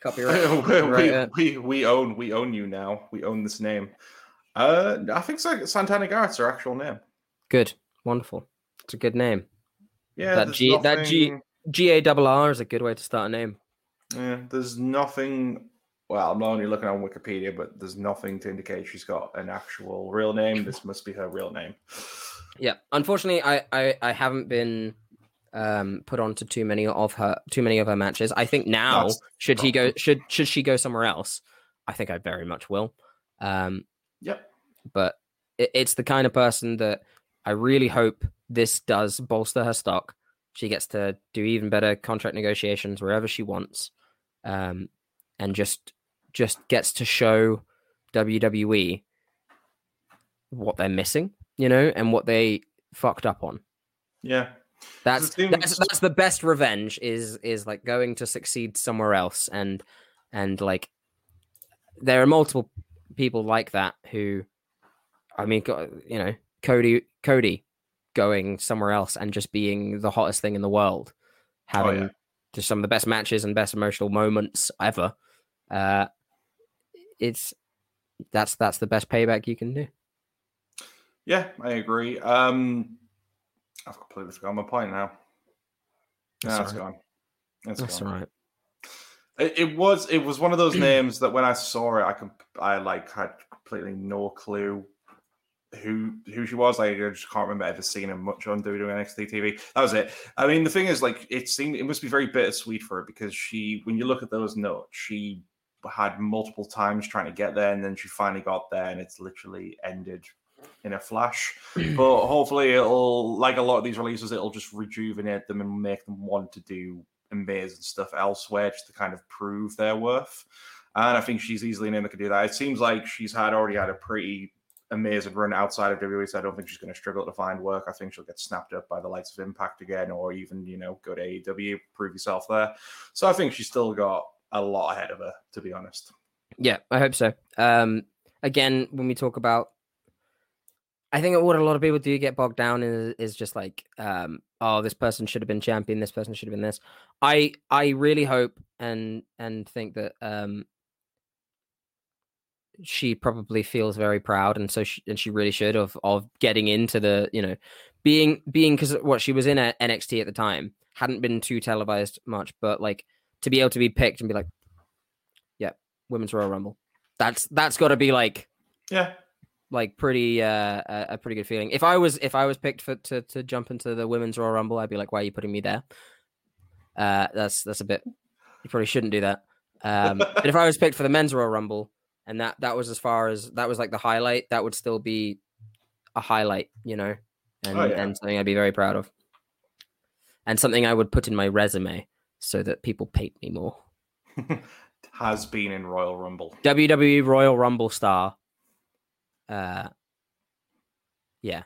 copyright? we, we, we, own, we own you now. We own this name. Uh, I think Santana Garrett's her actual name. Good. Wonderful. It's a good name. Yeah, that G, nothing... that G, G A R R is a good way to start a name. Yeah, there's nothing. Well, I'm only looking on Wikipedia, but there's nothing to indicate she's got an actual real name. This must be her real name. Yeah, unfortunately, I I, I haven't been um, put onto too many of her too many of her matches. I think now That's... should he go should should she go somewhere else? I think I very much will. Um, yep. But it, it's the kind of person that I really hope this does bolster her stock. She gets to do even better contract negotiations wherever she wants. Um, and just just gets to show W W E what they're missing, you know, and what they fucked up on. Yeah. That's the that's, that's the best revenge is is like going to succeed somewhere else, and and like there are multiple people like that who, I mean, you know, Cody Cody going somewhere else and just being the hottest thing in the world, having oh, yeah. just some of the best matches and best emotional moments ever. Uh, it's that's that's the best payback you can do. Yeah, I agree. Um, I've completely forgotten my point now. No, that's gone. That's, that's gone. All right. It, it was it was one of those names that when I saw it, I can I like had completely no clue who who she was. Like, I just can't remember ever seeing her much on W W E N X T T V. That was it. I mean, the thing is, like, it seemed it must be very bittersweet for her, because she, when you look at those notes, she had multiple times trying to get there, and then she finally got there, and it's literally ended in a flash. But hopefully it'll, like a lot of these releases, it'll just rejuvenate them and make them want to do amazing stuff elsewhere, just to kind of prove their worth. And I think she's easily named that could do that. It seems like she's had already had a pretty amazing run outside of W W E, so I don't think she's going to struggle to find work. I think she'll get snapped up by the likes of Impact again, or even, you know, go to A E W, prove yourself there. So I think she's still got a lot ahead of her, to be honest. Yeah, I hope so. Um, again, when we talk about, I think what a lot of people do get bogged down is, is just like, um, oh, this person should have been champion, this person should have been this. I I really hope and and think that um, she probably feels very proud, and so she, and she really should of of getting into the, you know, being being because what she was in at N X T at the time hadn't been too televised much, but like to be able to be picked and be like, yeah, Women's Royal Rumble, that's that's got to be like, yeah. Like pretty, uh, a pretty good feeling. If I was, if I was picked for to, to jump into the Women's Royal Rumble, I'd be like, "Why are you putting me there?" Uh, that's that's a bit. You probably shouldn't do that. Um, but if I was picked for the Men's Royal Rumble, and that that was as far as that was like the highlight, that would still be a highlight, you know, and, oh, yeah. and something I'd be very proud of, and something I would put in my resume so that people paid me more. Has been in Royal Rumble. W W E Royal Rumble star. Uh, yeah,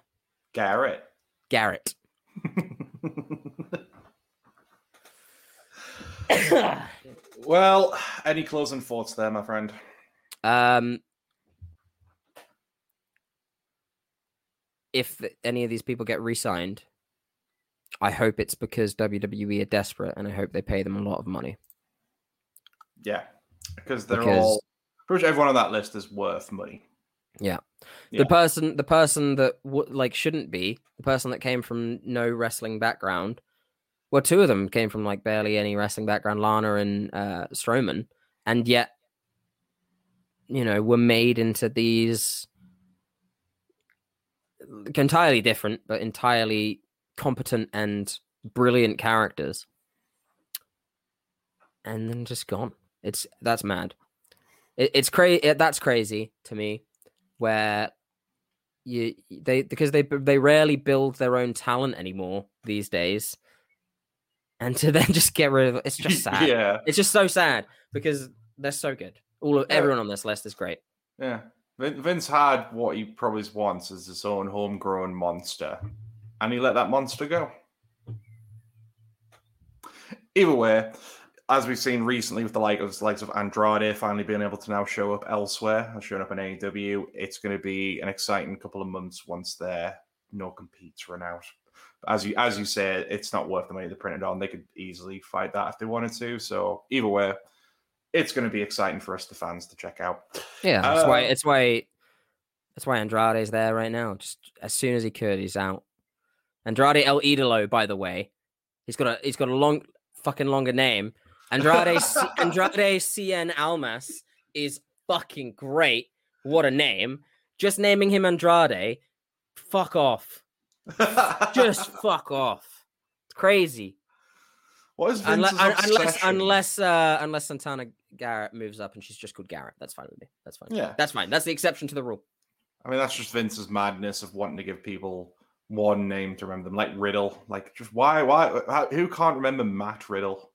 Garrett. Garrett. Well, any closing thoughts there, my friend? Um, if any of these people get re-signed, I hope it's because W W E are desperate, and I hope they pay them a lot of money. Yeah, because they're because... all pretty much everyone on that list is worth money. Yeah. yeah, the person, the person that w- like shouldn't be the person that came from no wrestling background. Well, two of them came from like barely any wrestling background, Lana and uh, Strowman, and yet, you know, were made into these entirely different but entirely competent and brilliant characters, and then just gone. It's that's mad. It, it's crazy. It, that's crazy to me. Where you they because they they rarely build their own talent anymore these days, and to then just get rid of it's just sad. Yeah, it's just so sad because they're so good. All of yeah. everyone on this list is great. Yeah, Vince had what he probably wants as his own homegrown monster, and he let that monster go. Either way. As we've seen recently with the likes of Andrade finally being able to now show up elsewhere and showing up in A E W, it's going to be an exciting couple of months once their no competes run out. As you as you say, it's not worth the money they printed on. They could easily fight that if they wanted to. So either way, it's going to be exciting for us, the fans, to check out. Yeah, that's um, why it's why that's why Andrade's there right now. Just as soon as he could, he's out. Andrade El Idolo, by the way, he's got a he's got a long fucking longer name. Andrade C- Andrade Cien Almas is fucking great. What a name. Just naming him Andrade, fuck off. Just fuck off. It's crazy. What is Vince's unless obsession? unless unless, uh, unless Santana Garrett moves up and she's just called Garrett. That's fine with me. That's fine. Yeah. That's fine. That's the exception to the rule. I mean, that's just Vince's madness of wanting to give people one name to remember them, like Riddle. Like, just why why how, who can't remember Matt Riddle?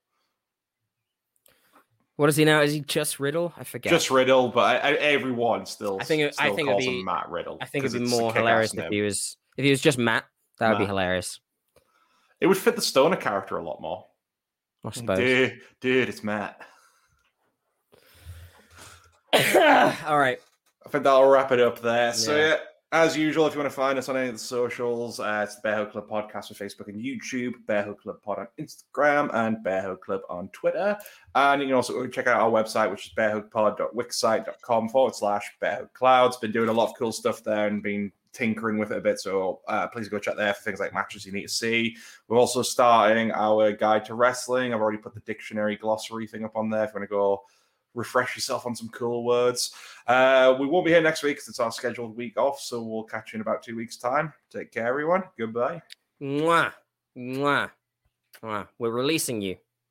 What is he now? Is he just Riddle? I forget. Just Riddle, but I, I, everyone still. I think. It, still I think calls it'd be him Matt Riddle. I think it'd be more hilarious if he was if he was just Matt. That Matt. would be hilarious. It would fit the Stoner character a lot more. I suppose. Dude, dude, it's Matt. All right. I think that'll wrap it up there. Yeah. So yeah. As usual, if you want to find us on any of the socials, uh, it's the Bear Hug Club Podcast on Facebook and YouTube, Bear Hug Club Pod on Instagram, and Bear Hug Club on Twitter. And you can also check out our website, which is bearhugpod.wixsite.com forward slash bearhugclouds. Been doing a lot of cool stuff there and been tinkering with it a bit, so uh, please go check there for things like matches you need to see. We're also starting our guide to wrestling. I've already put the dictionary glossary thing up on there if you want to go refresh yourself on some cool words. Uh, we won't be here next week because it's our scheduled week off, so we'll catch you in about two weeks' time. Take care, everyone. Goodbye. Mwah. Mwah. Mwah. We're releasing you.